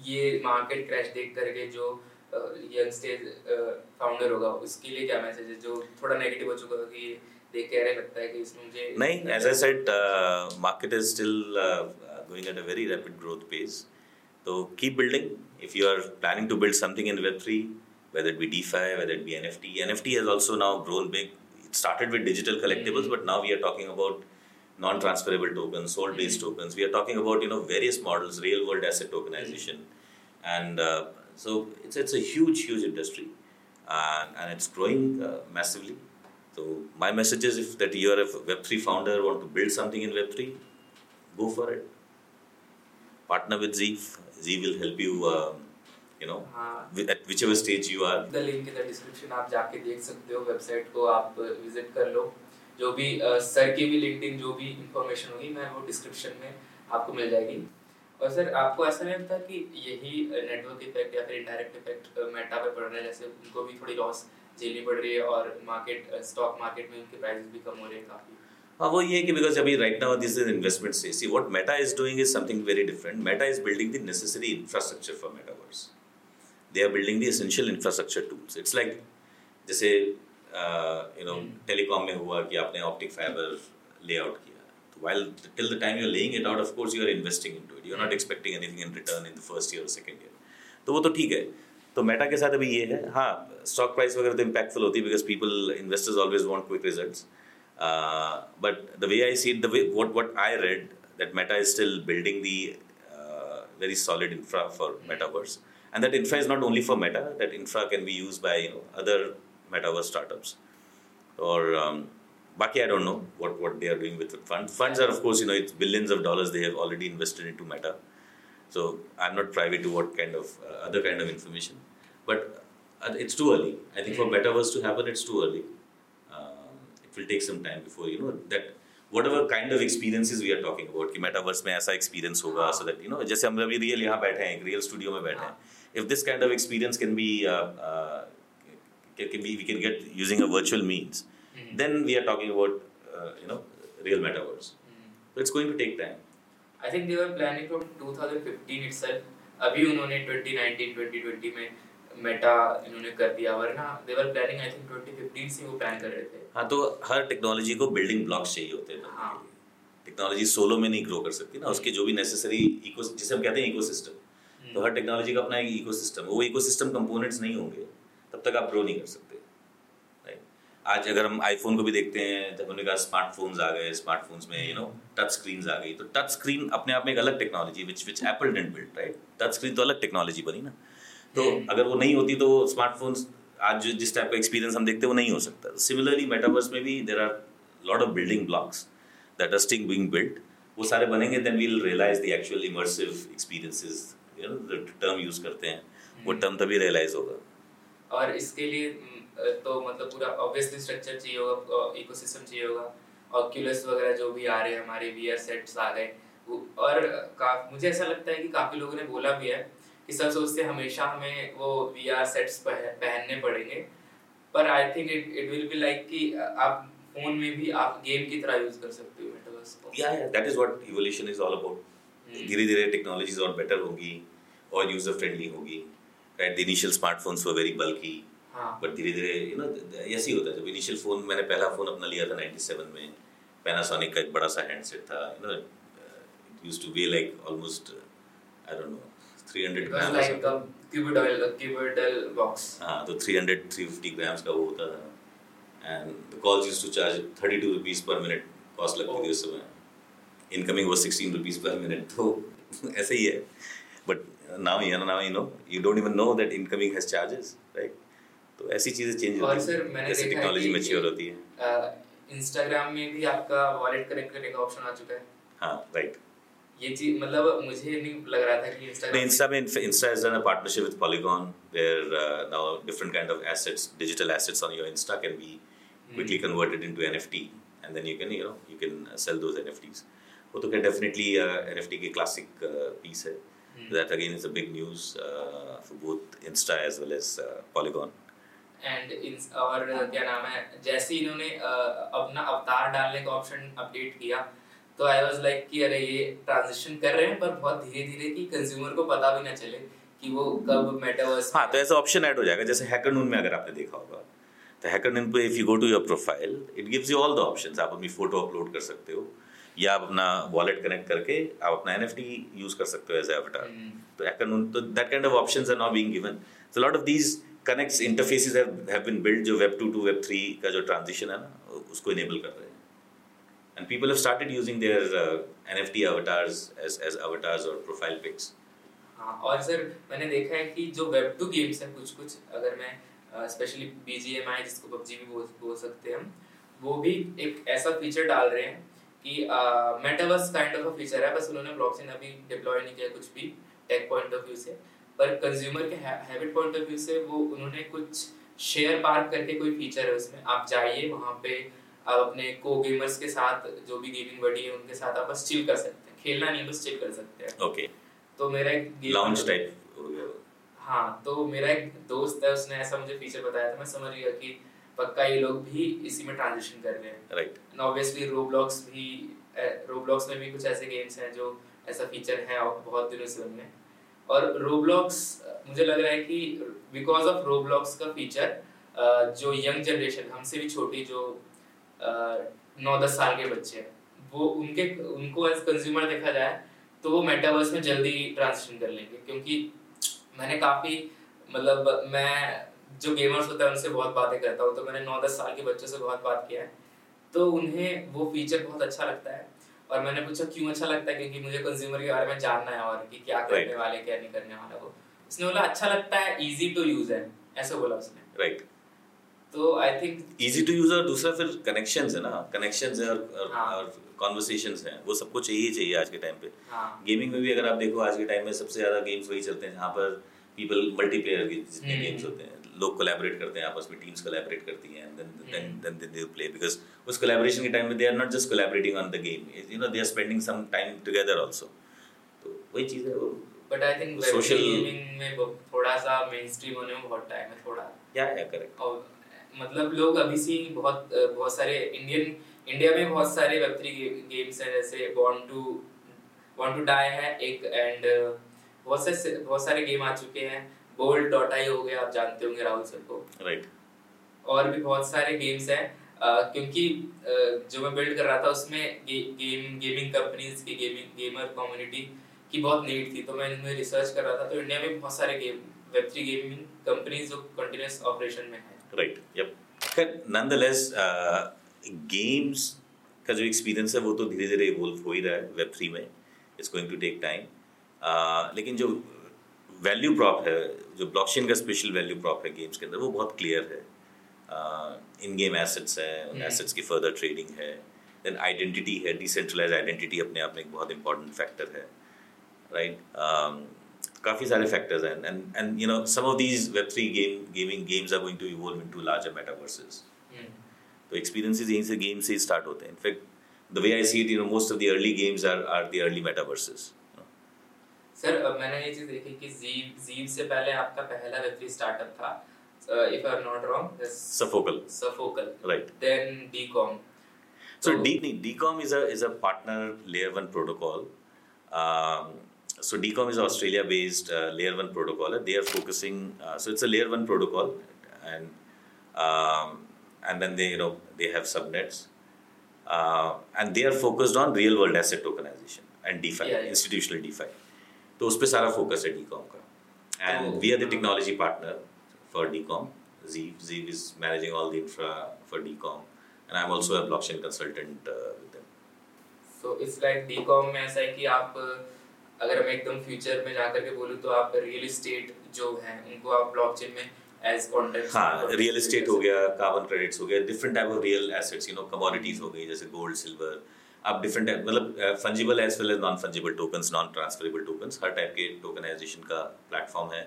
ये market crash देख करके जो young stage founder होगा उसके लिए क्या मैसेज है, जो थोड़ा नेगेटिव हो चुका है कि देख के ऐसा लगता है कि इसमें मुझे नहीं, as I said, market is still going at a very rapid growth pace. So keep building. If you are planning to build something in Web3, whether it be DeFi, whether it be NFT has also now grown big. Started with digital collectibles, but now we are talking about non-transferable tokens, soul-based tokens. We are talking about, you know, various models, real-world asset tokenization, and So it's a huge industry, and it's growing massively. So my message is if you're a Web3 founder, want to build something in Web3, go for it. Partner with Zeeve. Zeeve will help you, at whichever stage you are. The link in the description, आप जाके देख सकते हो website को, आप visit कर लो. जो भी सर की भी LinkedIn जो भी information होगी, मैं वो description में आपको मिल जाएगी. और सर, आपको ऐसा नहीं लगता कि यही network effect या फिर indirect effect मेटा पे पड़ रहा है, जैसे उनको भी थोड़ी loss झेलनी पड़ रही है और मार्केट स्टॉक मार्केट में उनके प्राइसेस भी कम हो रहे हैं काफी. हाँ, वो ये है कि बिकॉज अभी right now this is investment stage. See what Meta is doing is something very different. Meta is building the necessary infrastructure for metaverse. They are building the essential infrastructure tools. It's like जैसे टेलीकॉम में हुआ कि आपने ऑप्टिक फाइबर लेआउट किया. While till the time you are laying it out, of course you are investing into it. You are not expecting anything in return in the first year or second year. तो वो तो ठीक है. तो मेटा के साथ अभी ये है. हाँ, स्टॉक प्राइस वगैरह तो इम्पैक्टफुल होती है because people investors always want quick results. But the way I see it, what I read, that Meta is still building the very solid infra for Metaverse. And that infra is not only for Meta. That infra can be used by other Metaverse startups. Or, I don't know what they are doing with funds. Funds are, of course, it's billions of dollars they have already invested into Meta. So I'm not privy to what kind of other kind of information. But it's too early. I think for Metaverse to happen, it's too early. It will take some time before, that whatever kind of experiences we are talking about, कि Metaverse में ऐसा experience होगा, so that, जैसे हम अभी real यहाँ बैठे हैं, real studio में बैठे हैं. If this kind of experience can be we can get using a virtual means, then we are talking about, real Metaverse. So it's going to take time. I think they were planning from 2015 itself. अभी उन्होंने 2019, 2020 में मेटा इन्होंने कर दिया. वरना they were planning, I think 2015 से वो प्लान कर रहे थे. हाँ, तो हर टेक्नोलॉजी को बिल्डिंग ब्लॉक्स चाहिए होते हैं. हाँ, टेक्नोलॉजी सोलो में नहीं ग्रो कर सकती ना. उसके जो भी नेसेसरी जिसे हम कहते हैं इकोसिस्टम, तो हर टेक्नोलॉजी का अपना एक इकोसिस्टम, वो इकोसिस्टम कंपोनेंट्स नहीं होंगे तब तक आप ग्रो नहीं कर सकते. राइट. आज अगर हम आईफोन को भी देखते हैं, जब उन्होंने कहा स्मार्टफोन्स आ गए, स्मार्टफोन्स में टच स्क्रीन आ गई, तो टच स्क्रीन अपने आप में एक अलग technology which Apple didn't build. Right. Touch screen तो अलग टेक्नोलॉजी बनी ना. तो अगर वो नहीं होती तो स्मार्टफोन्स आज जिस टाइप का एक्सपीरियंस हम देखते हैं वो नहीं हो सकता. सिमिलरली मेटावर्स में भी there are lot of building blocks that are still being built. वो सारे बनेंगे, then we will realise the actual immersive experiences. The term use करते हैं, वो टर्म तभी रियलाइज होगा. और इसके लिए तो पूरा ऑब्वियसली स्ट्रक्चर चाहिए होगा, इकोसिस्टम चाहिए होगा. ऑक्यूलस वगैरह जो भी आ रहे हैं, हमारे वीआर सेट्स आ गए. और मुझे ऐसा लगता है कि काफी लोगों ने बोला भी है कि सब सोचते हमेशा हमें वो VR सेट्स पहनने पड़ेंगे, पर I think it will be like कि आप फोन में भी आप गेम की तरह यूज कर सकते हो मेटावर्स को. या that is what evolution is all about. धीरे धीरे टेक्नोलॉजीज और बेटर होगी और यूजर फ्रेंडली होगी. Right. The initial smartphones were very bulky. हां, बट धीरे धीरे ऐसे ही होता है. जब इनिशियल फोन, मैंने पहला फोन अपना लिया था 97 में, पैनासोनिक का एक बड़ा सा हैंडसेट था. Used to weigh like almost I don't know 300 gram like का क्यूबिडल बॉक्स. हां, तो 300 350 ग्राम्स का वो होता था. And the calls used to charge 32 rupees per minute cost लगती थी उस समय. इनकमिंग वो 16 रुपीस पर मिनट. तो ऐसे ही है. But now you don't even know that incoming has charges. Right. तो ऐसी चीजें चेंज होती हैं. और सर, मैंने देखा है टेक्नोलॉजी मैच्योर होती है. Instagram में भी आपका वॉलेट कनेक्ट करने का ऑप्शन आ चुका है. हां, राइट. ये चीज मुझे नहीं लग रहा था कि Insta has done a partnership with Polygon where now different kind of assets, digital assets on your Insta can be quickly converted into NFT and then you can sell those NFTs. वो तो definitely NFT के classic piece है. That again is a big news for both Insta as well as Polygon. And और क्या नाम है, जैसे इन्होंने अपना अवतार डालने का ऑप्शन अपडेट किया तो आई वाज लाइक कि अरे ये ट्रांजिशन कर रहे हैं, पर बहुत धीरे धीरे कि कंज्यूमर को पता भी ना चले कि वो कब मेटावर्स. हाँ, तो ऐसा ऑप्शन ऐड हो जाएगा. जैसे हैकरनून में अगर आपने देखा होगा तो हैकरनून पे if you go to your profile it gives you all the options. आप अपनी फोटो अपलोड कर सकते हो या आप अपना वॉलेट कनेक्ट करके आप अपना एनएफटी यूज कर सकते हो एज एवटार. तो हैकरनून तो that kind of options are now being given. So lot of these connects interfaces have been built जो वेब 2 टू वेब 3 का जो ट्रांजिशन है ना, उसको इनेबल कर रहे हैं. And people have started using their NFT avatars as avatars or profile pics. हाँ, और सर मैंने देखा है कि जो वेब 2 गेम्स हैं कुछ अगर मैं स्पेशली BGMI जिसको PUBG भी बोल सकते हैं हम, वो भी एक ऐसा फीचर डाल रहे हैं कि metaverse kind of a feature है। बस उन्होंने ब्लॉकचेन अभी डिप्लॉय नहीं किया कुछ भी टेक पॉइंट ऑफ व्यू से, पर कंज्यूमर के हैबिट पॉइंट ऑफ व्यू से वो उन्होंने कुछ शेयर पार्क करके कोई फीचर है उसमें, आप जाइए वहाँ पे आप अपने को गेमर्स के साथ जो भी गेमिंग बॉडी है उनके साथ आप बस चिल कर सकते हैं, खेलना नहीं बस चिल कर सकते हैं। ओके, तो मेरा एक लाउंज टाइप हो गया। हाँ, तो मेरा एक दोस्त है उसने ऐसा मुझे फीचर बताया था, मैं समझ गया कि पक्का ये लोग भी इसी में ट्रांजिशन कर रहे हैं। राइट, एंड ऑब्वियसली रोब्लॉक्स में भी कुछ ऐसे गेम्स हैं जो ऐसा फीचर है और बहुत दिनों से उनमें, और रोब्लॉक्स मुझे लग रहा है कि बिकॉज ऑफ रोब्लॉक्स का फीचर जो यंग जनरेशन हमसे भी छोटी जो 9-10 साल के बच्चे हैं वो उनको एज कंज्यूमर देखा जाए तो वो मेटावर्स में जल्दी ट्रांजिशन कर लेंगे, क्योंकि मैंने काफ़ी मतलब मैं जो गेमर्स होते हैं उनसे बहुत बातें करता हूँ, तो मैंने 9-10 साल के बच्चों से बहुत बात किया है तो उन्हें वो फीचर बहुत अच्छा लगता है। और मैंने पूछा क्यों अच्छा लगता है, क्योंकि मुझे कंज्यूमर के बारे में जानना है और कि क्या करने वाले क्या नहीं करने वाला वो। उसने बोला अच्छा लगता है, इजी टू यूज है, ऐसा बोला उसने। राइट, तो I think easy to use और दूसरा फिर कनेक्शंस है ना, कनेक्शंस है और कन्वर्सेशंस हैं, वो सबको चाहिए आज के टाइम पे। गेमिंग में भी अगर आप देखो आज के टाइम में सबसे ज्यादा गेम्स वही चलते हैं जहाँ पर पीपल मल्टीप्लेयर जितने गेम्स होते हैं, लोग कोलैबोरेट करते हैं आपस में, टीम्स कोलैबोरेट करती हैं, then they play because उस कोलैबोरेशन के टाइम में they are not just collaborating on the game, you know they are spending some time together also, तो वही चीज़ है वो। But I think social gaming में थोड़ा सा mainstream होने में बहुत time है थोड़ा। Yeah, correct। और मतलब लोग अभी से बहुत सारे इंडिया में बहुत सारे वेब3 गेम्स हैं, जैसे Born to Die है एक, एंड बहुत सारे गेम आ चुके हैं, Bold.ai हो गया, आप जानते होंगे राहुल सर को। राइट, और भी बहुत सारे गेम्स हैं क्योंकि जो मैं बिल्ड कर रहा था उसमें गेमिंग कंपनीज की गेमर कम्युनिटी की बहुत नीड थी, तो मैं इनमें रिसर्च कर रहा था। तो इंडिया में बहुत सारे वेब3 गेमिंग कंपनीज जो कंटिन्यूस ऑपरेशन में है। Right, yup. नॉनदलेस गेम्स का जो एक्सपीरियंस है वो तो धीरे धीरे इवॉल्व हो ही रहा है वेब3 में, it's going to take time, लेकिन जो वैल्यू प्रॉप है, जो ब्लॉकचेन का स्पेशल वैल्यू प्रॉप है गेम्स के अंदर, वो बहुत क्लियर है। इन गेम एसेट्स हैं, उन एसेट्स की फर्दर ट्रेडिंग है, देन आइडेंटिटी है, डिसेंट्रलाइज आइडेंटिटी अपने आप में एक बहुत इंपॉर्टेंट फैक्टर है। राइट, काफ़ी सारे फैक्टर्स हैं, and you know some of these वेब3 gaming games are going to evolve into larger metaverses, तो एक्सपीरियंसेस यहीं से गेम से ही स्टार्ट होते हैं। In fact the way I see it, you know most of the early games are the early metaverses. Sir मैंने ये चीज़ देखी कि Zeeve से पहले आपका पहला वेब3 स्टार्टअप था, if I am not wrong, Sofocle. Right, then Dcomm, so Dcomm is a partner layer 1 protocol. So Dcomm is Australia based layer 1 protocol है, they are focusing, so it's a layer 1 protocol and then they you know they have subnets and they are focused on real world asset tokenization and DeFi, institutional DeFi, तो उस पर सारा फोकस है Dcomm का। And we are the technology partner for Dcomm, Zeeve is managing all the infra for Dcomm and I am also a blockchain consultant with them. So it's like Dcomm में ऐसा है कि आप अगर मैं एकदम फ्यूचर में जाकर के बोलूँ तो आप रियल एस्टेट जो है उनको आप ब्लॉकचेन में एज कॉन्ट्रैक्ट्स, हाँ रियल एस्टेट हो गया, कार्बन क्रेडिट्स हो गया, different type of real assets, you know commodities हो गई जैसे गोल्ड सिल्वर, आप डिफरेंट टाइप मतलब fungible as well as non fungible tokens, non transferable tokens, हर टाइप के टोकनाइजेशन का प्लेटफॉर्म है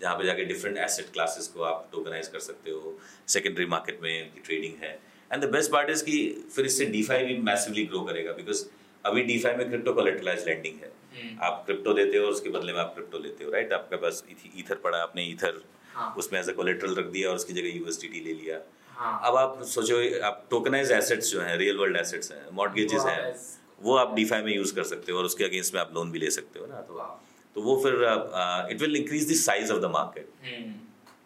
जहाँ पे जाके डिफरेंट एसेट क्लासेस को आप टोकनाइज कर सकते हो, सेकेंडरी मार्केट में उनकी ट्रेडिंग है। And the best part is कि फिर इससे DeFi भी मैसिवली ग्रो करेगा, बिकॉज अभी DeFi में क्रिप्टो कोलैटरलाइज्ड लेंडिंग है, आप क्रिप्टो देते हो और उसके बदले में आप क्रिप्टो लेते हो। राइट, आपके पास ईथर पड़ा, आपने ईथर उसमें एज अ कोलैटरल रख दिया और उसकी जगह USDT ले लिया। अब आप सोचो आप टोकनाइज एसेट्स जो हैं, रियल वर्ल्ड एसेट्स हैं, मॉर्गेजेस हैं, वो आप DeFi में यूज़ कर सकते हो और उसके अगेंस्ट में आप लोन भी ले सकते हो ना, तो वो फिर it will increase the size of the market,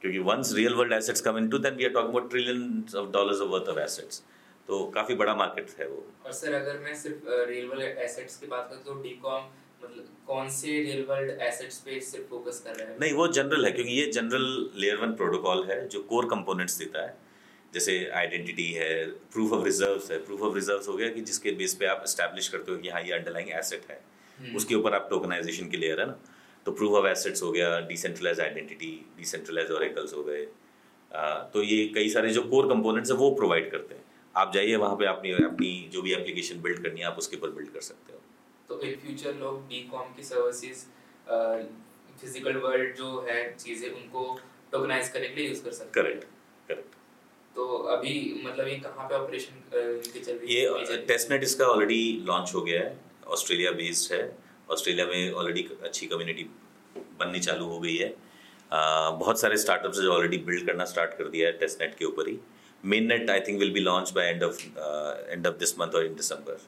क्योंकि once real world assets come into then we are talking about trillions of dollars worth of assets, तो काफ़ी बड़ा मार्केट है वो। और सर अगर मैं सिर्फ रियल वर्ल्ड एसेट्स की बात करूँ तो Dcomm मतलब कौन से रियल वर्ल्ड एसेट्स पे सिर्फ फोकस कर रहा है? नहीं, वो जनरल है, क्योंकि ये जनरल लेयर 1 प्रोटोकॉल है जो कोर कंपोनेंट्स देता है, जैसे आइडेंटिटी है, प्रूफ ऑफ रिजर्व्स है। प्रूफ ऑफ रिजर्व्स हो गया कि जिसके बेस पे आप एस्टैब्लिश करते हो कि हाँ ये अंडरलाइंग एसेट है, उसके ऊपर आप टोकनाइजेशन की लेयर है ना, तो प्रूफ ऑफ एसेट्स हो गया, डिसेंट्रलाइज आइडेंटिटी, डिसेंट्रलाइज ऑरेकल्स हो गए, तो ये कई सारे जो कोर कंपोनेंट्स हैं वो प्रोवाइड करते हैं। आप जाइए वहाँ पे अपनी जो भी एप्लीकेशन बिल्ड करनी है आप उसके ऊपर बिल्ड कर सकते हो। तो इन फ्यूचर लोग डीकॉम की सर्विसेज फिजिकल वर्ल्ड जो है चीज़ें उनको टोकनाइज करने के लिए यूज़ कर सकते हैं। करेक्ट। तो अभी मतलब ये कहाँ पे ऑपरेशन चल रही है? ये टेस्टनेट इसका ऑलरेडी लॉन्च हो गया है, ऑस्ट्रेलिया बेस्ड है, ऑस्ट्रेलिया में ऑलरेडी अच्छी कम्युनिटी बननी चालू हो गई है। बहुत सारे स्टार्टअप्स जो ऑलरेडी बिल्ड करना स्टार्ट कर दिया है टेस्टनेट के ऊपर ही। Main net I think will be launch by end of this month और इन दिसंबर।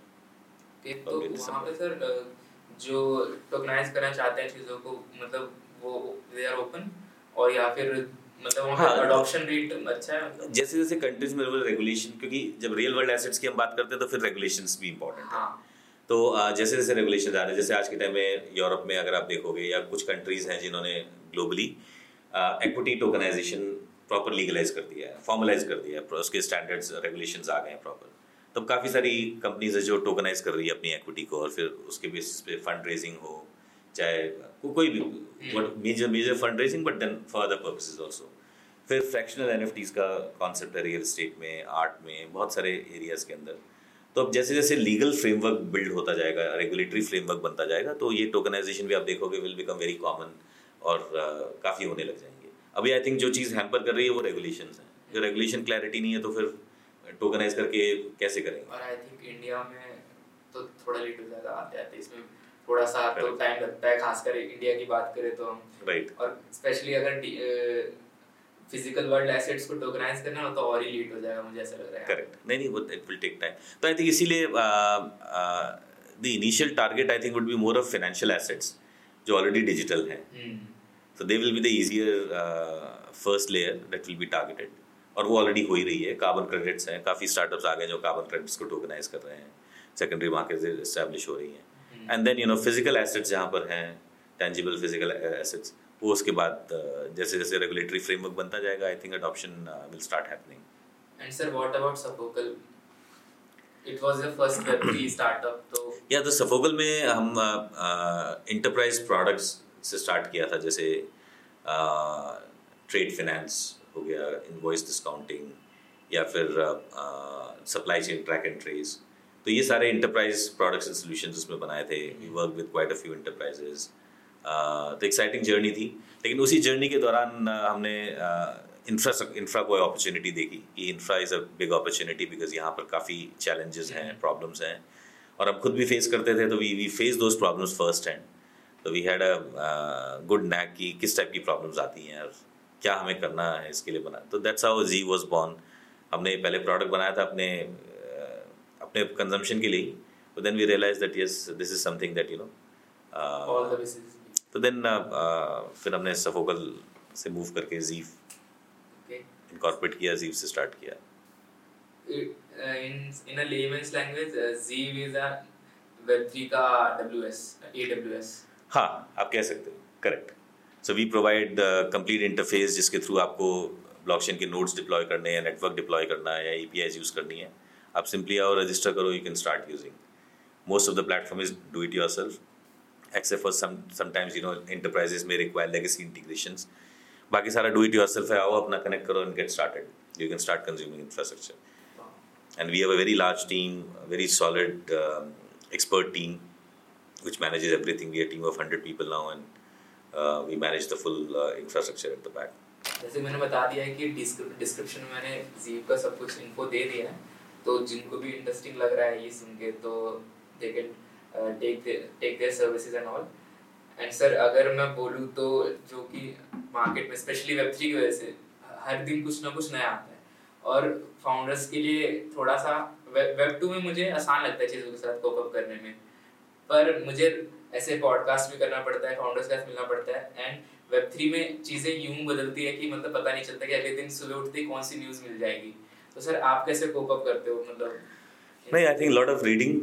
तो वहाँ पे सर जो टोकनाइज करना चाहते हैं चीज़ों को, मतलब वो दे आर ओपन, और या फिर मतलब वहाँ अडॉप्शन रेट अच्छा है जैसे जैसे कंट्रीज में रेगुलेशन, क्योंकि जब रियल वर्ल्ड एसेट्स की हम बात करते हैं तो फिर रेगुलेशंस भी इम्पोर्टेंट है। तो जैसे जैसे रेगुलेशन आ रहे हैं, जैसे आज के टाइम में यूरोप में अगर आप देखोगे या कुछ कंट्रीज हैं जिन्होंने globally equity tokenization proper legalise कर दिया है, फॉर्मलाइज कर दिया है, उसके स्टैंडर्ड्स रेगुलेशंस आ गए हैं प्रॉपर। तो काफ़ी सारी कंपनीज है जो टोकनाइज कर रही है अपनी इक्विटी को, और फिर उसके बेसिस पे फंड रेजिंग हो, चाहे कोई भी major fund raising, but then for other purposes also. फिर फ्रैक्शनल एनएफटीज का कॉन्सेप्ट है रियल एस्टेट में, आर्ट में, बहुत सारे एरियाज़ के अंदर। तो अब जैसे जैसे लीगल फ्रेमवर्क बिल्ड होता जाएगा, रेगुलेटरी फ्रेमवर्क बनता जाएगा, तो ये टोकनाइजेशन भी आप देखोगे विल बिकम वेरी कॉमन और काफ़ी होने लग जाएंगे। अभी आई थिंक जो चीज़ हैम्पर कर रही है वो रेगुलेशंस हैं। जो रेगुलेशन क्लैरिटी नहीं है तो फिर टोकनाइज करके कैसे करेंगे। और आई थिंक इंडिया में तो थोड़ा लेट हो जाता आते इसमें थोड़ा सा तो टाइम लगता है, खासकर इंडिया की बात करें तो हम। राइट। और स्पेशली अगर फिजिकल वर्ल्ड एसेट्स को टोकनाइज करना हो तो और ही लेट हो जाएगा, मुझे ऐसा लग रहा है। करेक्ट। नहीं, वो इट विल टेक टाइम। तो आई थिंक इसीलिए the initial target I think would be more of financial assets जो ऑलरेडी डिजिटल हैं, so they will be the easier first layer that will be targeted, और वो ऑलरेडी हो ही रही है। कार्बन क्रेडिट्स हैं, काफ़ी स्टार्टअप्स आ गए जो कार्बन क्रेडिट्स को टोकनाइज कर रहे हैं, सेकेंडरी मार्केट इस्टेब्लिश हो रही हैं, and then you know physical assets जहाँ पर हैं, टेंजिबल फिजिकल एसेट्स, वो उसके बाद जैसे जैसे रेगुलेटरी फ्रेमवर्क बनता जाएगा I think adoption will start happening. And sir what about Sofocle? It was the first Web3 startup. तो या तो सफोकल में हम इंटरप्राइज प्रोडक्ट्स से स्टार्ट किया था, जैसे ट्रेड फाइनेंस हो गया, इनवॉइस डिस्काउंटिंग, या फिर supply chain track and trace. तो ये सारे इंटरप्राइज प्रोडक्ट्स एंड सॉल्यूशंस उसमें बनाए थे। We work with quite a few enterprises. तो एक्साइटिंग जर्नी थी, लेकिन उसी जर्नी के दौरान हमने इंफ्रा को अपॉर्चुनिटी देखी कि infra is a big opportunity because यहाँ पर काफ़ी चैलेंजेस हैं, प्रॉब्लम्स हैं, और हम खुद भी फेस करते थे। तो we face those problems first hand. तो we had a good knack कि किस टाइप की प्रॉब्लम्स आती हैं और क्या हमें करना है इसके लिए बना। तो that's how Zeeve was born. हमने पहले प्रोडक्ट बनाया था अपने कंजम्पशन के लिए, but then we realise that yes this is something that you know. तो देन फिर हमने सफोकल से मूव करके Zeeve इनकॉर्पोरेट किया, Zeeve से स्टार्ट किया। In a layman's language Zeeve is a Web3 का AWS। हाँ, आप कह सकते हो। Correct. So we provide complete interface जिसके थ्रू आपको ब्लॉकचेन के नोड्स डिप्लॉय करने हैं, नेटवर्क डिप्लॉय करना है, या APIs यूज़ करनी है। आप सिंपली आओ, रजिस्टर करो, you can start using. Most of the platform is do it yourself, except for sometimes you know enterprises may require legacy integrations. बाकी सारा do it yourself है, आओ अपना connect करो and get started. You can start consuming infrastructure. And we have a very large team, a very solid expert team which manages everything. We are a team of 100 people now and we manage the full infrastructure at the back. जैसे मैंने बता दिया है कि description में मैंने Zeeve का सब कुछ info दे दिया है, तो जिनको भी interesting लग रहा है ये सुन के तो they can take their services and all. And sir, अगर मैं बोलूँ तो जो कि मार्केट में स्पेशली Web3 की वजह से हर दिन कुछ ना कुछ नया आता है, और फाउंडर्स के लिए थोड़ा सा Web2 में मुझे आसान लगता है चीज़ों के साथ कोप अप करने में, पर मुझे ऐसे पॉडकास्ट भी करना पड़ता है, फाउंडर्स के साथ मिलना पड़ता है। एंड Web3 में चीज़ें यूँ बदलती है कि मतलब पता नहीं चलता कि अगले दिन सुबह उठते कौन सी न्यूज़ मिल जाएगी। तो सर आप कैसे कोप अप करते हो? मतलब नहीं, I think lot of reading,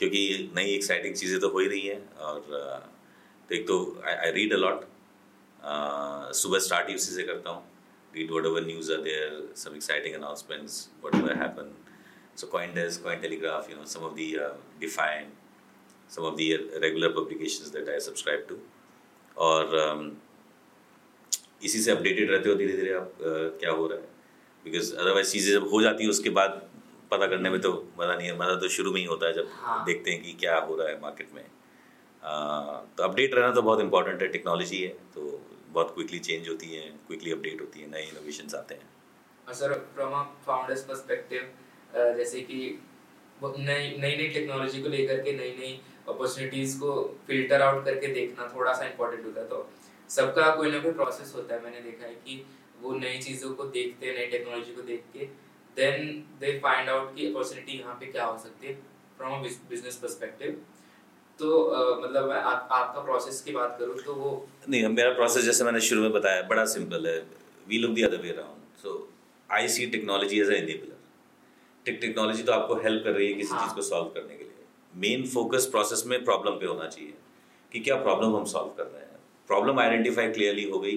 क्योंकि नई एक्साइटिंग चीज़ें तो हो ही रही हैं। और एक तो आई रीड अ लॉट। सुबह स्टार्ट ही उसी से करता हूँ, read whatever news are there, some exciting announcements, whatever happen, so CoinDesk, CoinTelegraph, you know, some of the DeFi, some of the regular publications that I subscribe to. और इसी से अपडेटेड रहते हो धीरे धीरे आप क्या हो रहा है, बिकॉज अदरवाइज चीज़ें जब हो जाती है उसके बाद पता करने में तो मज़ा नहीं है, मज़ा तो शुरू में ही होता है जब देखते हैं कि क्या हो रहा है मार्केट में। तो अपडेट रहना तो बहुत इंपॉर्टेंट है, टेक्नोलॉजी है तो बहुत क्विकली चेंज होती है, क्विकली अपडेट होती है, नए इनोवेशंस आते हैं। और sir from a founder's perspective जैसे कि नई नई टेक्नोलॉजी को लेकर के नई नई अपॉर्चुनिटीज़ को फिल्टर आउट करके देखना थोड़ा सा इम्पोर्टेंट होता है। तो सबका कोई ना कोई प्रोसेस होता है, मैंने देखा है कि वो नई चीज़ों को देखते हैं, नई टेक्नोलॉजी को देख के देन दे फाइंड आउट कि अपॉर्चुनिटी यहाँ पे क्या हो सकती है फ्रॉम अ बिजनेस पर्सपेक्टिव। तो मतलब आपका प्रोसेस की बात करूँ तो वो नहीं, मेरा प्रोसेस जैसे मैंने शुरू में बताया बड़ा सिंपल है। We look the other way around, so I see technology as a enabler. Technology तो आपको हेल्प कर रही है किसी चीज़ को सॉल्व करने के लिए। मेन फोकस प्रोसेस में प्रॉब्लम पे होना चाहिए कि क्या प्रॉब्लम हम सॉल्व कर रहे हैं। प्रॉब्लम आइडेंटिफाई क्लियरली हो गई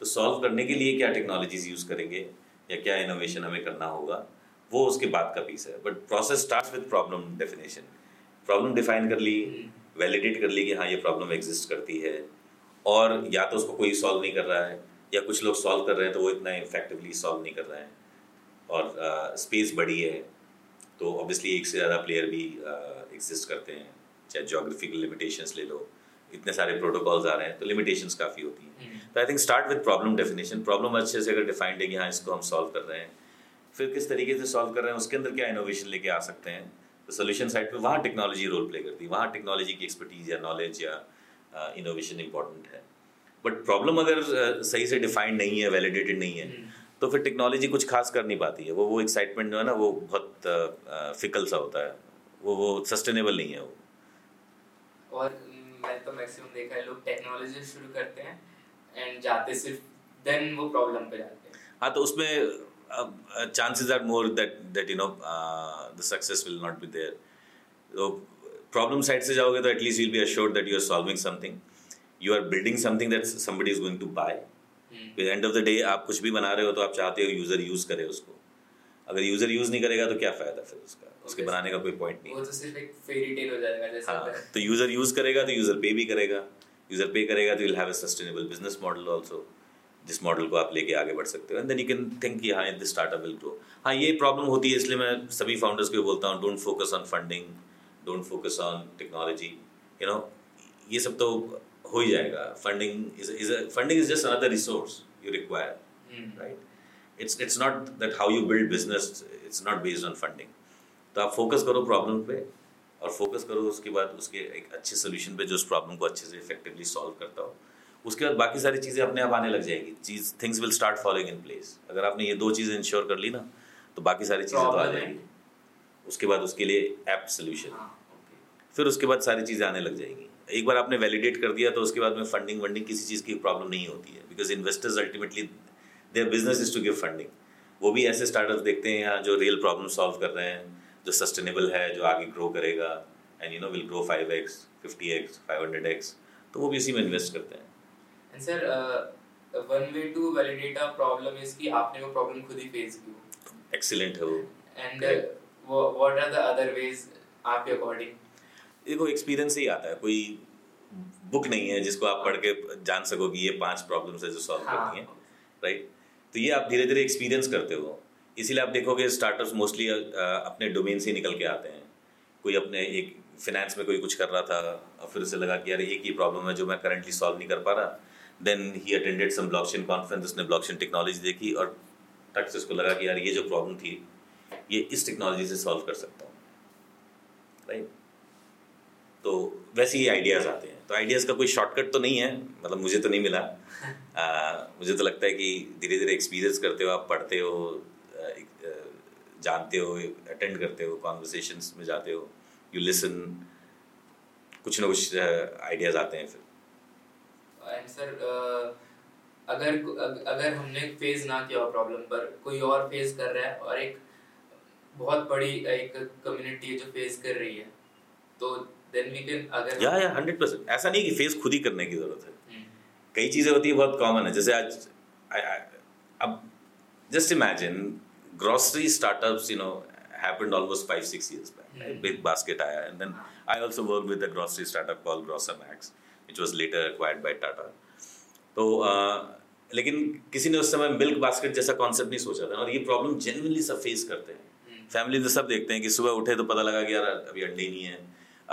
तो सॉल्व करने के लिए क्या टेक्नोलॉजीज यूज़ करेंगे या क्या इनोवेशन हमें करना होगा, वो उसके बाद का पीस है। But process starts with problem definition. Problem define कर ली, वैलिडेट कर ली कि हाँ ये प्रॉब्लम एग्जिस्ट करती है, और या तो उसको कोई सॉल्व नहीं कर रहा है या कुछ लोग सॉल्व कर रहे हैं तो वो इतना इफेक्टिवली सॉल्व नहीं कर रहे हैं, और स्पेस बड़ी है तो ऑब्वियसली एक से ज़्यादा प्लेयर भी एग्जिस्ट करते हैं, चाहे जोग्राफिकल लिमिटेशंस ले लो, इतने सारे प्रोटोकॉल्स आ रहे हैं तो लिमिटेशंस काफ़ी होती हैं। तो I think start with problem definition. Problem अच्छे से अगर डिफाइंड है कि हाँ इसको हम सॉल्व कर रहे हैं, फिर किस तरीके से सॉल्व कर रहे हैं, उसके अंदर क्या इनोवेशन लेके आ सकते हैं। तो सोल्यूशन साइड पे वहाँ टेक्नोलॉजी रोल प्ले करती है, वहाँ टेक्नोलॉजी की एक्सपर्टीज़ या नॉलेज या इनोवेशन इंपॉर्टेंट है। बट प्रॉब्लम अगर सही से डिफाइंड नहीं है, वैलिडेटेड नहीं है, तो फिर टेक्नोलॉजी कुछ खास कर नहीं पाती है। वो एक्साइटमेंट जो है ना वो बहुत फिकल सा होता है, वो सस्टेनेबल नहीं है वो। और मैं तो मैक्सिमम देखा है लोग टेक्नोलॉजी शुरू करते हैं एंड जाते सिर्फ देन वो प्रॉब्लम पे जाते हैं। हाँ तो उसमें chances are more that you know the success will not be there. तो प्रॉब्लम साइड से जाओगे तो at least you'll be assured that you are solving something, you are building something that somebody is going to buy. And of the day आप कुछ भी बना रहे हो तो आप चाहते हो यूजर यूज करे उसको। अगर यूजर यूज नहीं करेगा तो क्या फायदा फिर उसका, उसके बनाने का कोई पॉइंट नहीं है, वो तो सिर्फ एक फेरी टेल हो जाएगा जैसे। हाँ तो यूजर यूज करेगा तो यूजर पे भी करेगा, यूजर पे करेगा तो you'll have a sustainable business model also, जिस मॉडल को आप लेके आगे बढ़ सकते हो। And then you can think कि हाँ दिस स्टार्टअप विल ग्रो। हाँ ये प्रॉब्लम होती है, इसलिए मैं सभी फाउंडर्स को बोलता हूँ don't focus on funding, don't focus on technology, you know ये सब तो हो ही जाएगा। Funding is just another resource you require, right. It's not that how you build business, it's not based on funding. तो आप फोकस करो प्रॉब्लम पे और फोकस करो उसके बाद उसके एक अच्छे सोल्यूशन पे जो उस प्रॉब्लम को अच्छे से इफेक्टिवली सॉल्व करता हो। उसके बाद बाकी सारी चीज़ें अपने आप आने लग जाएगी, चीज things will start following in place. अगर आपने ये दो चीज़ें इंश्योर कर ली ना तो बाकी सारी चीज़ें तो आ जाएंगी। उसके बाद उसके लिए ऐप सोल्यूशन, फिर उसके बाद सारी चीज़ें आने लग जाएंगी। एक बार आपने वैलिडेट कर दिया तो उसके बाद में फंडिंग वंडिंग किसी चीज़ की प्रॉब्लम नहीं होती है, because investors ultimately their business is to give funding. वो भी ऐसे स्टार्टअप्स देखते हैं यहाँ जो रियल प्रॉब्लम सॉल्व कर रहे हैं, जो सस्टेनेबल है, जो आगे ग्रो करेगा and you know will grow 5x 50x 500x, तो वो भी इसी में इन्वेस्ट करते हैं। And sir one way to validate a problem is कि आपने वो प्रॉब्लम खुद ही फेस की हो, एक्सीलेंट है वो। And what are the other ways आपके अकॉर्डिंग? देखो एक्सपीरियंस से ही आता है, कोई बुक नहीं है जिसको आप पढ़ के जान सको कि ये 5 प्रॉब्लम्स है जो सॉल्व करनी है, राइट। तो ये आप धीरे धीरे एक्सपीरियंस करते हो, इसीलिए आप देखोगे स्टार्टअप्स मोस्टली अपने डोमेन से निकल के आते हैं। कोई अपने एक फिनेंस में कोई कुछ कर रहा था और फिर उसे लगा कि यार एक ही प्रॉब्लम है जो मैं करंटली सॉल्व नहीं कर पा रहा, देन ही अटेंडेड सम ब्लॉकचेन कॉन्फ्रेंस, उसने ब्लॉकचेन टेक्नोलॉजी देखी और तक से उसको लगा कि यार ये जो प्रॉब्लम थी ये इस टेक्नोलॉजी से सॉल्व कर सकता हूँ, राइट। तो वैसे ही आइडियाज़ आते हैं। तो आइडियाज़ का कोई शॉर्टकट तो नहीं है, मतलब मुझे तो नहीं मिला। मुझे तो लगता है कि धीरे धीरे एक्सपीरियंस करते हो, आप पढ़ते हो, जानते हो, अटेंड करते हो, कॉन्वर्सेशंस में जाते हो, यू लिसन, कुछ ना कुछ आइडियाज़ आते हैं फिर। एंड सर अगर हमने फेस ना किया प्रॉब्लम पर, कोई और फेस कर रहा है और एक बहुत बड़ी एक कम्युनिटी है जो फेस कर रही है, तो then we can, अगर या 100% ऐसा नहीं कि फेस खुद ही करने की ज़रूरत है। कई चीज़ें होती है बहुत कॉमन है, जैसे आज अब just imagine grocery startups you know happened almost 5-6 years back, big basket आया and then I also work with a grocery startup called grocer max. which was later acquired by Tata. तो लेकिन किसी ने उस समय मिल्क बास्केट जैसा कॉन्सेप्ट नहीं सोचा था, और ये प्रॉब्लम जेन्युइनली सब फेस करते हैं। फैमिली तो सब देखते हैं कि सुबह उठे तो पता लगा कि यार अभी अंडे नहीं है,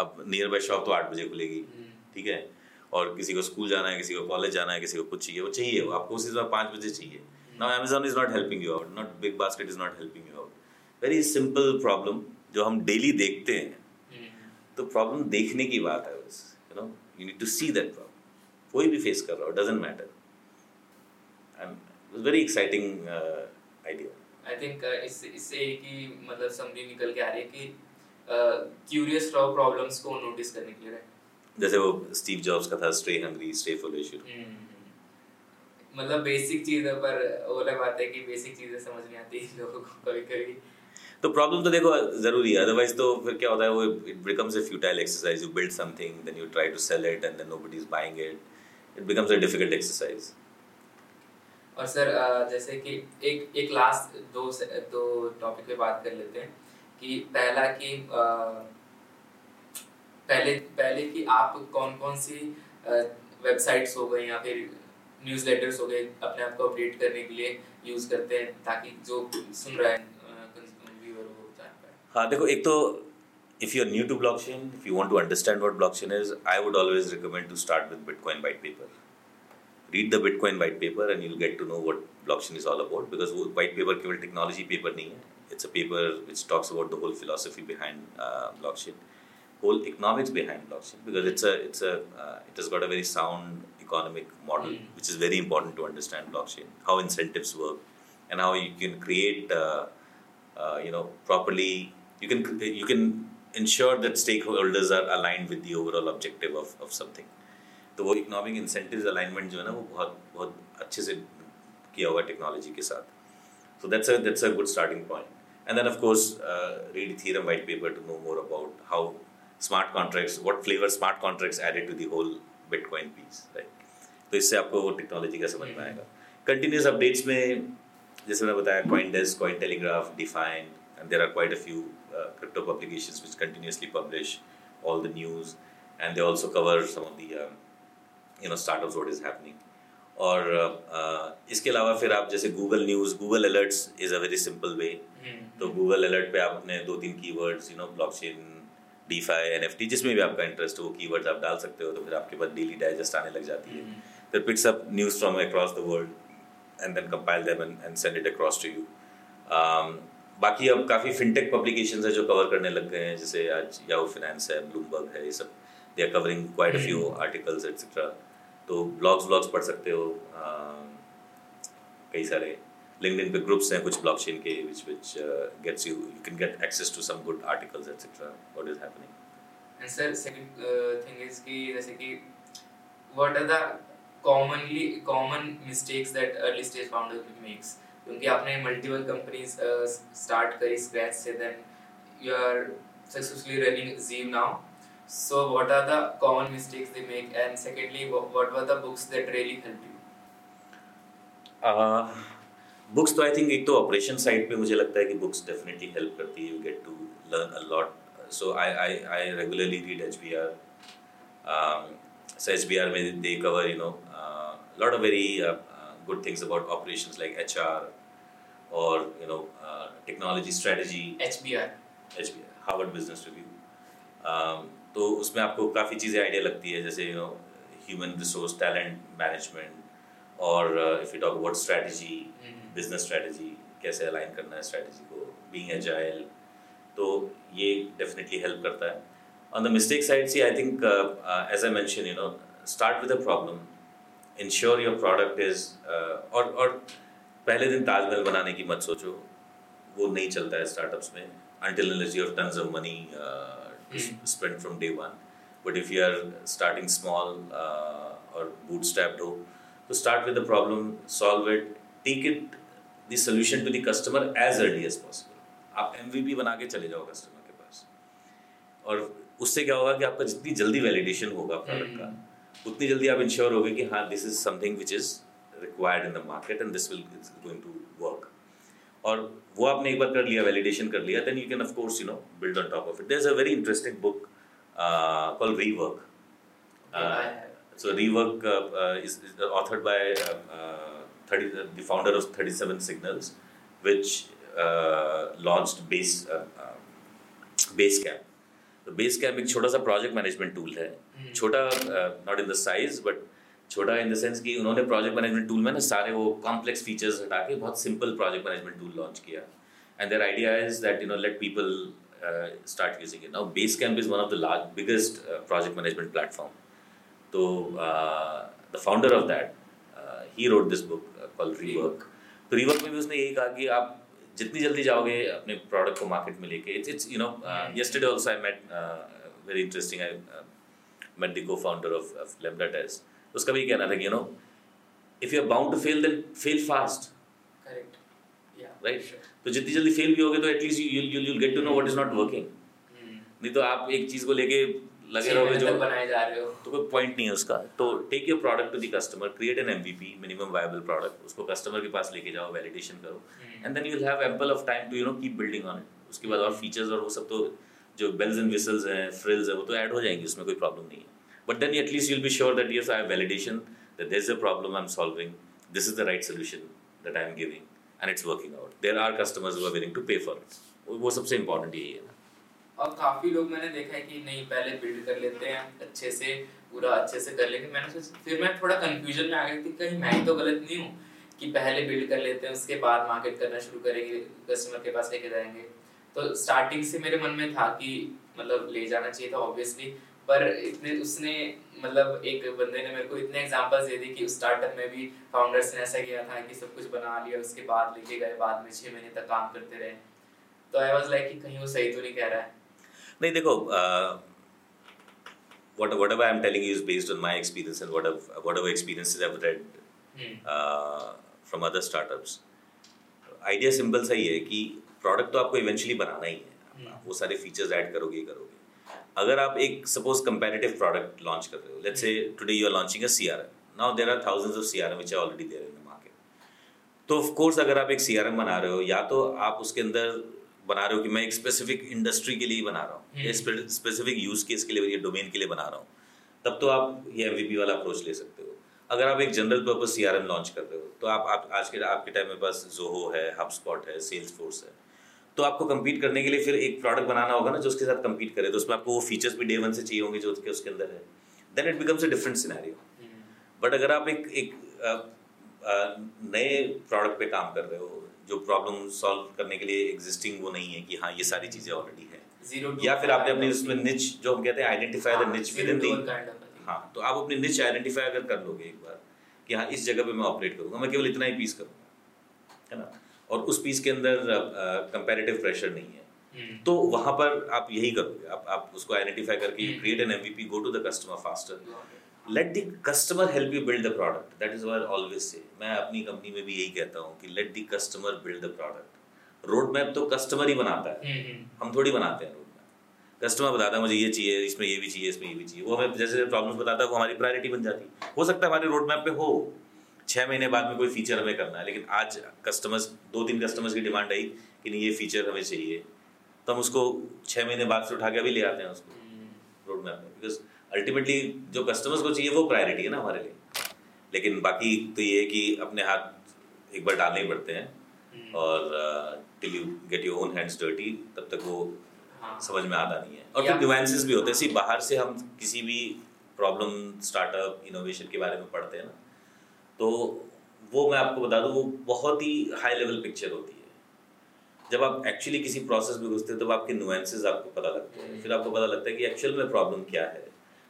अब नियर बाय शॉप तो 8 बजे खुलेगी, ठीक है, और किसी को स्कूल जाना है, किसी को कॉलेज जाना है, किसी को कुछ चाहिए, वो चाहिए, वो आपको उसी समय 5 बजे चाहिए। Now Amazon is not helping you out, not big basket is not helping you out. Very simple problem जो हम डेली देखते हैं। तो प्रॉब्लम देखने की बात है, बस you know you need to see that problem. कोई भी फेस कर रहा हो, doesn't matter. It was very exciting idea. I think इससे कि मतलब समरी निकल के आ रही है कि क्यूरियस रहो प्रॉब्लम्स को नोटिस करने के लिए, राइट? जैसे वो स्टीव जॉब्स का था, स्टे हंग्री स्टे फॉलिश, मतलब बेसिक चीज़ें, पर वो अलग बात है कि बेसिक चीज़ें समझ नहीं आती लोगों को कभी कभी। तो प्रॉब्लम तो देखो ज़रूरी है, अदरवाइज तो फिर क्या होता है, वो it becomes a futile exercise. You build something, then you try to sell it and then nobody is buying it, it becomes a difficult exercise. और सर जैसे कि एक लास्ट दो टॉपिक पे बात कर लेते हैं कि पहले कि आप कौन कौन सी वेबसाइट्स हो गई या फिर न्यूज़लेटर्स हो गए अपने आप को अपडेट करने के लिए यूज़ करते हैं ताकि जो सुन रहा है व्यूअर वो जान पाए। हाँ देखो, एक तो if you are new to blockchain, if you want to understand what blockchain is, I would always recommend to start with bitcoin white paper. Read the bitcoin white paper and you'll get to know what blockchain is all about, because वो वाइट पेपर केवल टेक्नोलॉजी पेपर नहीं है। It's a paper which talks about the whole philosophy behind blockchain, whole economics behind blockchain, because it has got a very sound economic model, which is very important to understand blockchain, how incentives work, and how you can create, properly. You can ensure that stakeholders are aligned with the overall objective of something. तो वो economic incentives alignment जो है ना, वो बहुत बहुत अच्छे से किया हुआ technology के साथ. So that's a good starting point. And then of course, read Ethereum white paper to know more about how smart contracts, what flavor smart contracts added to the whole Bitcoin piece, right? तो इससे आपको वो टेक्नोलॉजी का समझ में आएगा। Continuous updates में जैसे मैंने बताया CoinDesk, CoinTelegraph, Defined, and there are quite a few crypto publications which continuously publish all the news, and they also cover some of the startups, what is happening. और इसके अलावा फिर आप जैसे Google news, Google alerts is a very simple way. तो गूगल अलर्ट पे आप अपने 2-3 कीवर्ड्स ब्लॉकचेन, डीफाई, एनएफटी, जिसमें भी आपका इंटरेस्ट हो वो कीवर्ड्स आप डाल सकते हो। तो फिर आपके पास डेली डाइजेस्ट आने लग जाती है। फिर picks up news from across the world and then compile them and send it across to you. बाकी अब काफ़ी फिनटेक पब्लिकेशंस है जो कवर करने लग गए हैं, जैसे आज याहू फाइनेंस है, ब्लूमबर्ग है, ये सब they are covering quite a few articles etcetera. तो ब्लॉग्स पढ़ सकते हो, कई सारे लिंक्डइन पे ग्रुप्स हैं कुछ ब्लॉकचेन के which gets you can get access to some good articles etcetera what is happening. And sir second thing is कि जैसे कि what are the common mistakes that early stage founder makes, क्योंकि आपने मल्टीपल कंपनीज स्टार्ट करी स्क्रैच से, then you are successfully running Zeeve now. So what are the common mistakes they make, and secondly what were the books that really helped you? Books तो I think एक तो operation side पे मुझे लगता है कि books definitely help करती है, you get to learn a lot. So I regularly read HBR. So HBR में they cover lot of very good things about operations like HR or technology strategy. HBR Harvard Business Review. तो उसमें आपको काफ़ी चीज़ें आइडिया लगती है, जैसे ह्यूमन रिसोर्स, टैलेंट मैनेजमेंट, और if you talk about strategy, business strategy कैसे अलाइन करना है स्ट्रैटेजी को, बीइंग एजाइल, तो ये डेफिनेटली हेल्प करता है। On the mistake side see I think as I mention start with a problem, ensure your product is, और पहले दिन ताजमहल बनाने की मत सोचो, वो नहीं चलता है स्टार्टअप्स में, until unless you have tons of money spent from day one. But if you are starting small or bootstrapped ho, so start with the problem, solve it, take it the solution to the customer as early as possible. आप MVP बना के चले जाओ customer के पास, और उससे क्या होगा कि आपका जितनी जल्दी validation होगा product का, उतनी जल्दी आप इंश्योर होगे कि हाँ this is something which is required in the market and this will it's going to work. और वो आपने एक बार कर लिया, वैलिडेशन कर लिया, then you can of course build on top of it. There is a very interesting book called Rework. So Rework is authored by the founder of 37 Signals, which launched Basecamp. तो Basecamp एक छोटा सा प्रोजेक्ट मैनेजमेंट टूल है, छोटा not in the size but छोटा इन द सेंस कि उन्होंने प्रोजेक्ट मैनेजमेंट टूल में ना सारे वो कॉम्प्लेक्स फीचर्स हटा के बहुत simple project management tool launch किया. And their idea is that you know let people start using it. Now Basecamp is one of the large biggest project management platform. तो the founder of that he wrote this book called Rework. तो रीवर्क में भी उसने यही कहा कि आप जितनी जल्दी जाओगे अपने प्रोडक्ट को मार्केट में लेके, it's you know yesterday also I met very interesting, I met the co founder of LambdaTest. उसका भी कहना था कि you know if you are bound to fail then fail fast, correct, right. तो जितनी जल्दी फेल भी होगे तो at least you get to know what is not working. नहीं तो आप एक चीज को लेके लगे रहोगे जो बनाए जा रहे हो तो कोई पॉइंट नहीं है उसका. तो take your product to the customer, create an MVP, minimum viable product, उसको कस्टमर के पास लेके जाओ, वैलिडेशन करो, and then you will have ample of time to you know keep building on it. उसके बाद और फीचर्स और वो सब तो जो बेल्स एंड विसल्स हैं, फ्रिल्स हैं, वो तो ऐड हो जाएंगी, उसमें कोई प्रॉब्लम नहीं है. But then at least you'll be sure that yes, I have validation that there's a problem I'm solving. This is the right solution that I'm giving, and it's working out. There are customers who are willing to pay for it. वो सबसे important यही है ना. और काफी लोग मैंने देखा है कि नहीं पहले build कर लेते हैं अच्छे से, पूरा अच्छे से कर लेंगे. मैंने फिर मैं थोड़ा confusion में आ गया कि कहीं मैं तो गलत नहीं हूँ कि पहले build कर लेते हैं उसके बाद market करना शुरू करेंगे, customer के पास लेके जाएंगे. तो starting से मेरे मन में था कि मतलब ले जाना चाहिए था obviously. पर इतने उसने मतलब एक बंदे ने मेरे को इतने एग्जांपल्स दे दी कि उस स्टार्टअप में भी फाउंडर्स ने ऐसा किया था कि सब कुछ बना लिया, उसके बाद लेके गए, बाद में 6 महीने तक काम करते रहे. तो आई वाज लाइक कि कहीं वो सही तो नहीं कह रहा है. नहीं देखो, whatever I am telling you is based on my experience and whatever experiences I have read from other startups. Idea simple सा ही है कि प्रोडक्ट तो आपको इवेंचुअली बनाना ही है, आप वो सारे फीचर्स ऐड करोगे ही करोगे. अगर आप एक सपोज कंपैरेटिव प्रोडक्ट लॉन्च कर रहे हो, let's say today you are launching a CRM. Now there are thousands of CRM which are already there in the market. तो ऑफ कोर्स अगर आप एक सीआरएम बना रहे हो, या तो आप उसके अंदर बना रहे हो कि मैं एक स्पेसिफिक इंडस्ट्री के लिए बना रहा हूँ, या स्पेसिफिक यूज केस के लिए या डोमेन के लिए बना रहा हूँ, तब तो आप ये एमवीपी वाला अप्रोच ले सकते हो. अगर आप एक जनरल पर्पज सीआरएम लॉन्च कर रहे हो तो आप आज के आपके टाइम में पास जोहो है, हबस्पॉट है, सेल्सफोर्स है. तो आपको कम्पीट करने के लिए फिर एक प्रोडक्ट बनाना होगा ना जो उसके साथ कम्पीट करे. तो उसमें आपको वो फीचर्स भी डे वन से चाहिए होंगे जो उसके अंदर है. Then it becomes a different scenario. But अगर आप एक नए प्रोडक्ट पे काम कर रहे हो जो प्रॉब्लम सॉल्व करने के लिए एग्जिस्टिंग वो नहीं है कि हाँ ये सारी चीज़ें ऑलरेडी है, या फिर आपने अपनी उसमें निच जो हम कहते हैं identify the niche within the, हाँ, तो आप अपनी निच आइडेंटिफाई अगर कर लोगे एक बार कि हाँ इस जगह पर मैं ऑपरेट करूँगा, मैं केवल इतना ही पीस करूँगा, है ना, और उस पीस के अंदर कंपैरेटिव प्रेशर नहीं है, तो वहाँ पर आप यही करोगे. आप उसको आइडेंटिफाई करके you create an MVP, go to the customer faster, let the customer help you build the product. That is what always say मैं अपनी कंपनी में भी यही कहता हूँ कि let the customer build the product. Road map तो कस्टमर ही बनाता है, हम थोड़ी बनाते हैं. रोड मैप कस्टमर बताता है मुझे ये चाहिए, इसमें ये भी चाहिए, इसमें ये भी चाहिए. वो हमें जैसे प्रॉब्लम्स बताता है वो हमारी प्रायोरिटी बन जाती है. हो सकता है हमारे रोड मैप पे हो 6 महीने बाद में कोई फीचर हमें करना है, लेकिन आज कस्टमर्स 2-3 कस्टमर्स की डिमांड आई कि नहीं ये फीचर हमें चाहिए, तो हम उसको 6 महीने बाद से उठा के अभी ले आते हैं उसको रोड मैप में. बिकॉज अल्टीमेटली जो कस्टमर्स को चाहिए वो प्रायोरिटी है ना हमारे लिए. लेकिन बाकी तो ये है कि अपने हाथ एक बार डालने ही पड़ते हैं, और till you get your own hands dirty तब तक वो समझ में आता नहीं है. और फिर डिवाइसेस भी होते हैं. सिर्फ बाहर से हम किसी भी प्रॉब्लम, स्टार्टअप, इनोवेशन के बारे में पढ़ते हैं ना, तो वो मैं आपको बता दूँ वो बहुत ही हाई लेवल पिक्चर होती है. जब आप एक्चुअली किसी प्रोसेस में घुसते हो तब आपके नुएंसेस आपको पता लगते हैं. फिर आपको पता लगता है कि एक्चुअल में प्रॉब्लम क्या है.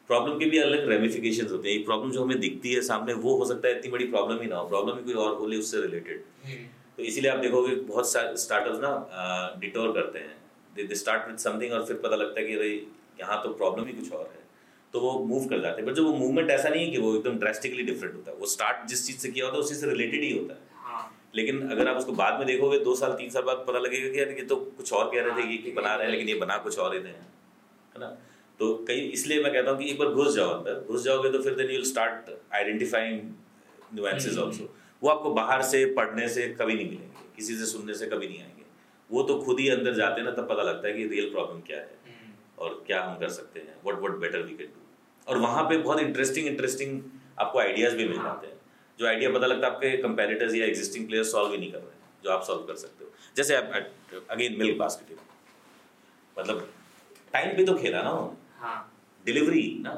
प्रॉब्लम के भी अलग रेमिफिकेशंस होते हैं. ये प्रॉब्लम जो हमें दिखती है सामने वो हो सकता है इतनी बड़ी प्रॉब्लम ही ना हो, प्रॉब्लम ही कोई और हो ले उससे रिलेटेड. तो इसीलिए आप देखोगे बहुत सारे स्टार्टअप्स ना डिटोर करते हैं, दे स्टार्ट विद समथिंग और फिर पता लगता है कि अरे यहाँ तो प्रॉब्लम ही कुछ और है, तो वो मूव कर जाते हैं. बट जो वो मूवमेंट ऐसा नहीं है कि वो एकदम ड्रेस्टिकली डिफरेंट होता है. वो स्टार्ट जिस चीज़ से किया होता है उसी से रिलेटेड ही होता है. लेकिन अगर आप उसको बाद में देखोगे 2-3 साल बाद पता लगेगा कि यार ये तो कुछ और कह रहे थे, ये बना रहे हैं लेकिन ये बना कुछ और ही रहे हैं, है ना. तो कई इसलिए मैं कहता हूँ कि एक बार घुस जाओ, अंदर घुस जाओगे तो फिर then you will start identifying nuances also. वो आपको बाहर से पढ़ने से कभी नहीं मिलेंगे, किसी से सुनने से कभी नहीं आएंगे. वो तो खुद ही अंदर जाते हैं ना, तब पता लगता है कि रियल प्रॉब्लम क्या है और क्या हम कर सकते हैं, what better we can do. और वहाँ पे बहुत इंटरेस्टिंग आपको आइडियाज़ भी मिल जाते हैं, जो आइडिया पता लगता है आपके कंपेटिटर्स या एग्जिस्टिंग प्लेयर्स सॉल्व ही नहीं कर रहे हैं, जो आप सॉल्व कर सकते हो। जैसे आप अगेन मिल्क बास्केट, मतलब टाइम पे तो खेला ना, हाँ डिलीवरी ना।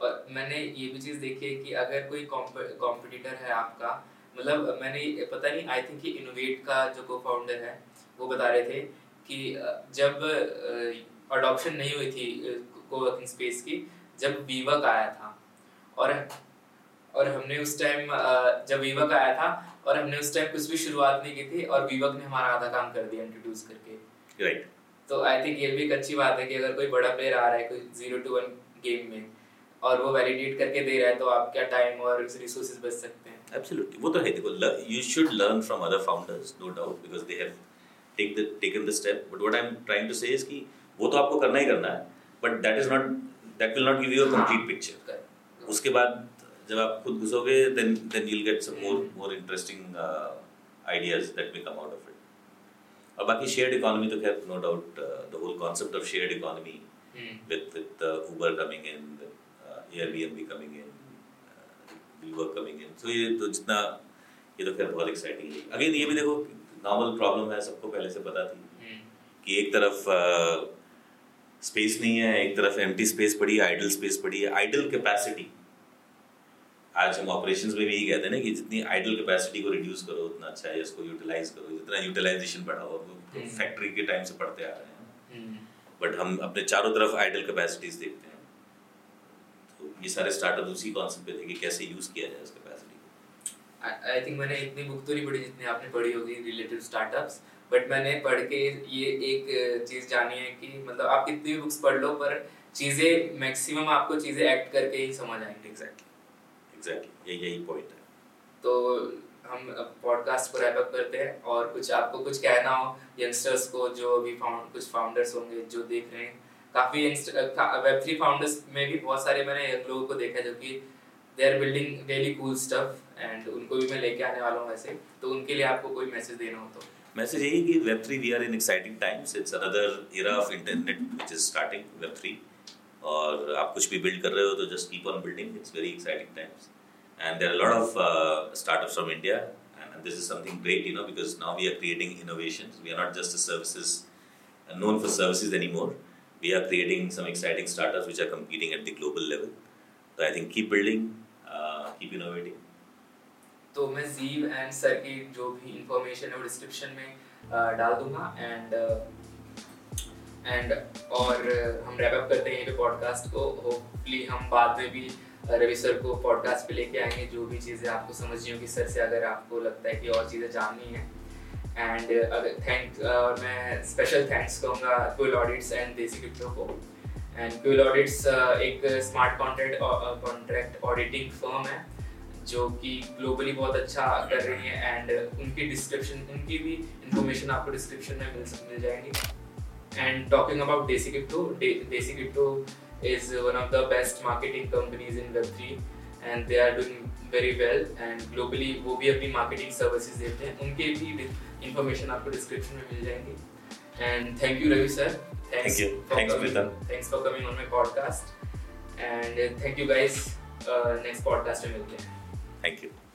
और मैंने ये भी चीज़ देखी है कि अगर कोई कॉम्पिटिटर है आपका, मतलब मैंने पता नहीं आई थिंक इनोवेट का जो को फाउंडर है वो बता रहे थे कि जब अडॉप्शन नहीं हुई थी कोवर्किंग स्पेस की, जब वीवर्क आया था और हमने उस टाइम जब वीवर्क आया था और हमने उस टाइम कुछ भी शुरुआत नहीं की थी और वीवर्क ने हमारा आधा काम कर दिया इंट्रोड्यूस करके, राइट। तो आई थिंक ये भी एक अच्छी बात है कि अगर कोई बड़ा प्लेयर आ रहा है कोई 0-1 गेम में और वो वैलिडेट करके दे रहा है तो आपका टाइम और रिसोर्सेज बच सकते हैं। एब्सोल्युटली, वो तो है। देखो, you should learn from other founders, no doubt, because they have taken the step. But what I am trying to say is कि वो तो आपको करना ही करना है, but that will not give you a complete picture. उसके बाद जब आप खुद घुसोगे then you will get some more interesting ideas that will come out of it. और बाकी शेयर्ड इकोनॉमी तो खैर no doubt, the whole concept of shared economy with Uber coming in, Airbnb coming in, WeWork coming in, so ये तो खैर बहुत एक्साइटिंग है। अगेन ये भी देखो, नॉर्मल प्रॉब्लम है, सबको पहले से पता थी कि एक तरफ स्पेस नहीं है, एक तरफ एम्प्टी स्पेस पड़ी है, आइडल स्पेस पड़ी है। आइडल कैपेसिटी, आज हम ऑपरेशंस में भी यही कहते हैं ना कि जितनी आइडल कैपेसिटी को रिड्यूस करो उतना अच्छा है, इसको यूटिलाइज करो, जितना यूटिलाइजेशन बढ़ाओ। फैक्ट्री के टाइम से पढ़ते आ रहे हैं, बट हम अपने चारों तरफ आइडल कैपेसिटीज देखते हैं। ये सारे स्टार्टअप उसी कॉन्सेप्ट पे थे कि कैसे यूज किया जाए उसकी कैपेसिटी को। आई थिंक मैंने इतनी बुक तो नहीं पढ़ी जितनी आपने पढ़ी होगी रिलेटेड स्टार्टअप्स, बट मैंने पढ़ के ये एक चीज जानी है कि मतलब आप कितनी भी बुक्स पढ़ लो पर चीजें मैक्सिमम आपको चीजें एक्ट करके ही समझ आएंगी। एग्जैक्टली यही पॉइंट है। तो हम पॉडकास्ट को रैप अप करते हैं, और कुछ आपको कुछ कहना हो यंगस्टर्स को, जो अभी कुछ फाउंडर्स होंगे जो देख रहे हैं, काफी Web3 फाउंडर्स में भी बहुत सारे मैंने यंग लोगों को देखा जो कि they are building really cool stuff, and उनको भी मैं लेके आने वाला हूँ वैसे। तो उनके लिए आपको कोई मैसेज देना हो तो? मैसेज यही कि Web3 we are in exciting times, it's another era of internet which is starting Web3, और आप कुछ भी बिल्ड कर रहे हो तो just keep on building, it's very exciting times. And there are lot of startups from India, and this is something great, you know, because now we are creating innovations, we are not just services known for services anymore, we are creating some exciting startups which are competing at the global level. So I think keep building, keep innovating. तो मैं Zeeve and सर की जो भी इंफॉर्मेशन है वो डिस्क्रिप्शन में डाल दूंगा, एंड और हम रैप अप करते हैं ये पॉडकास्ट को। होपफुली हम बाद में भी रवि सर को पॉडकास्ट पे लेके आएंगे, जो भी चीज़ें आपको समझनी होगी सर से, अगर आपको लगता है कि और चीज़ें जाननी है। एंड मैं स्पेशल थैंक्स कहूँगा quill audits and Desi crypto को। एंड क्विल ऑडिट्स एक स्मार्ट कॉन्ट्रैक्ट ऑडिटिंग फर्म है जो कि ग्लोबली बहुत अच्छा कर रही है, एंड उनकी भी इंफॉर्मेशन आपको डिस्क्रिप्शन में मिल जाएंगी। And talking about Desi crypto, Desi crypto is one of the best marketing companies in Web3, and they are doing very well, and globally वो भी अपनी marketing services देते हैं, उनके भी information आपको description में मिल जाएंगी। And thank you Ravi sir, thanks for coming on my podcast, and thank you guys, next podcast में मिलते हैं, thank you.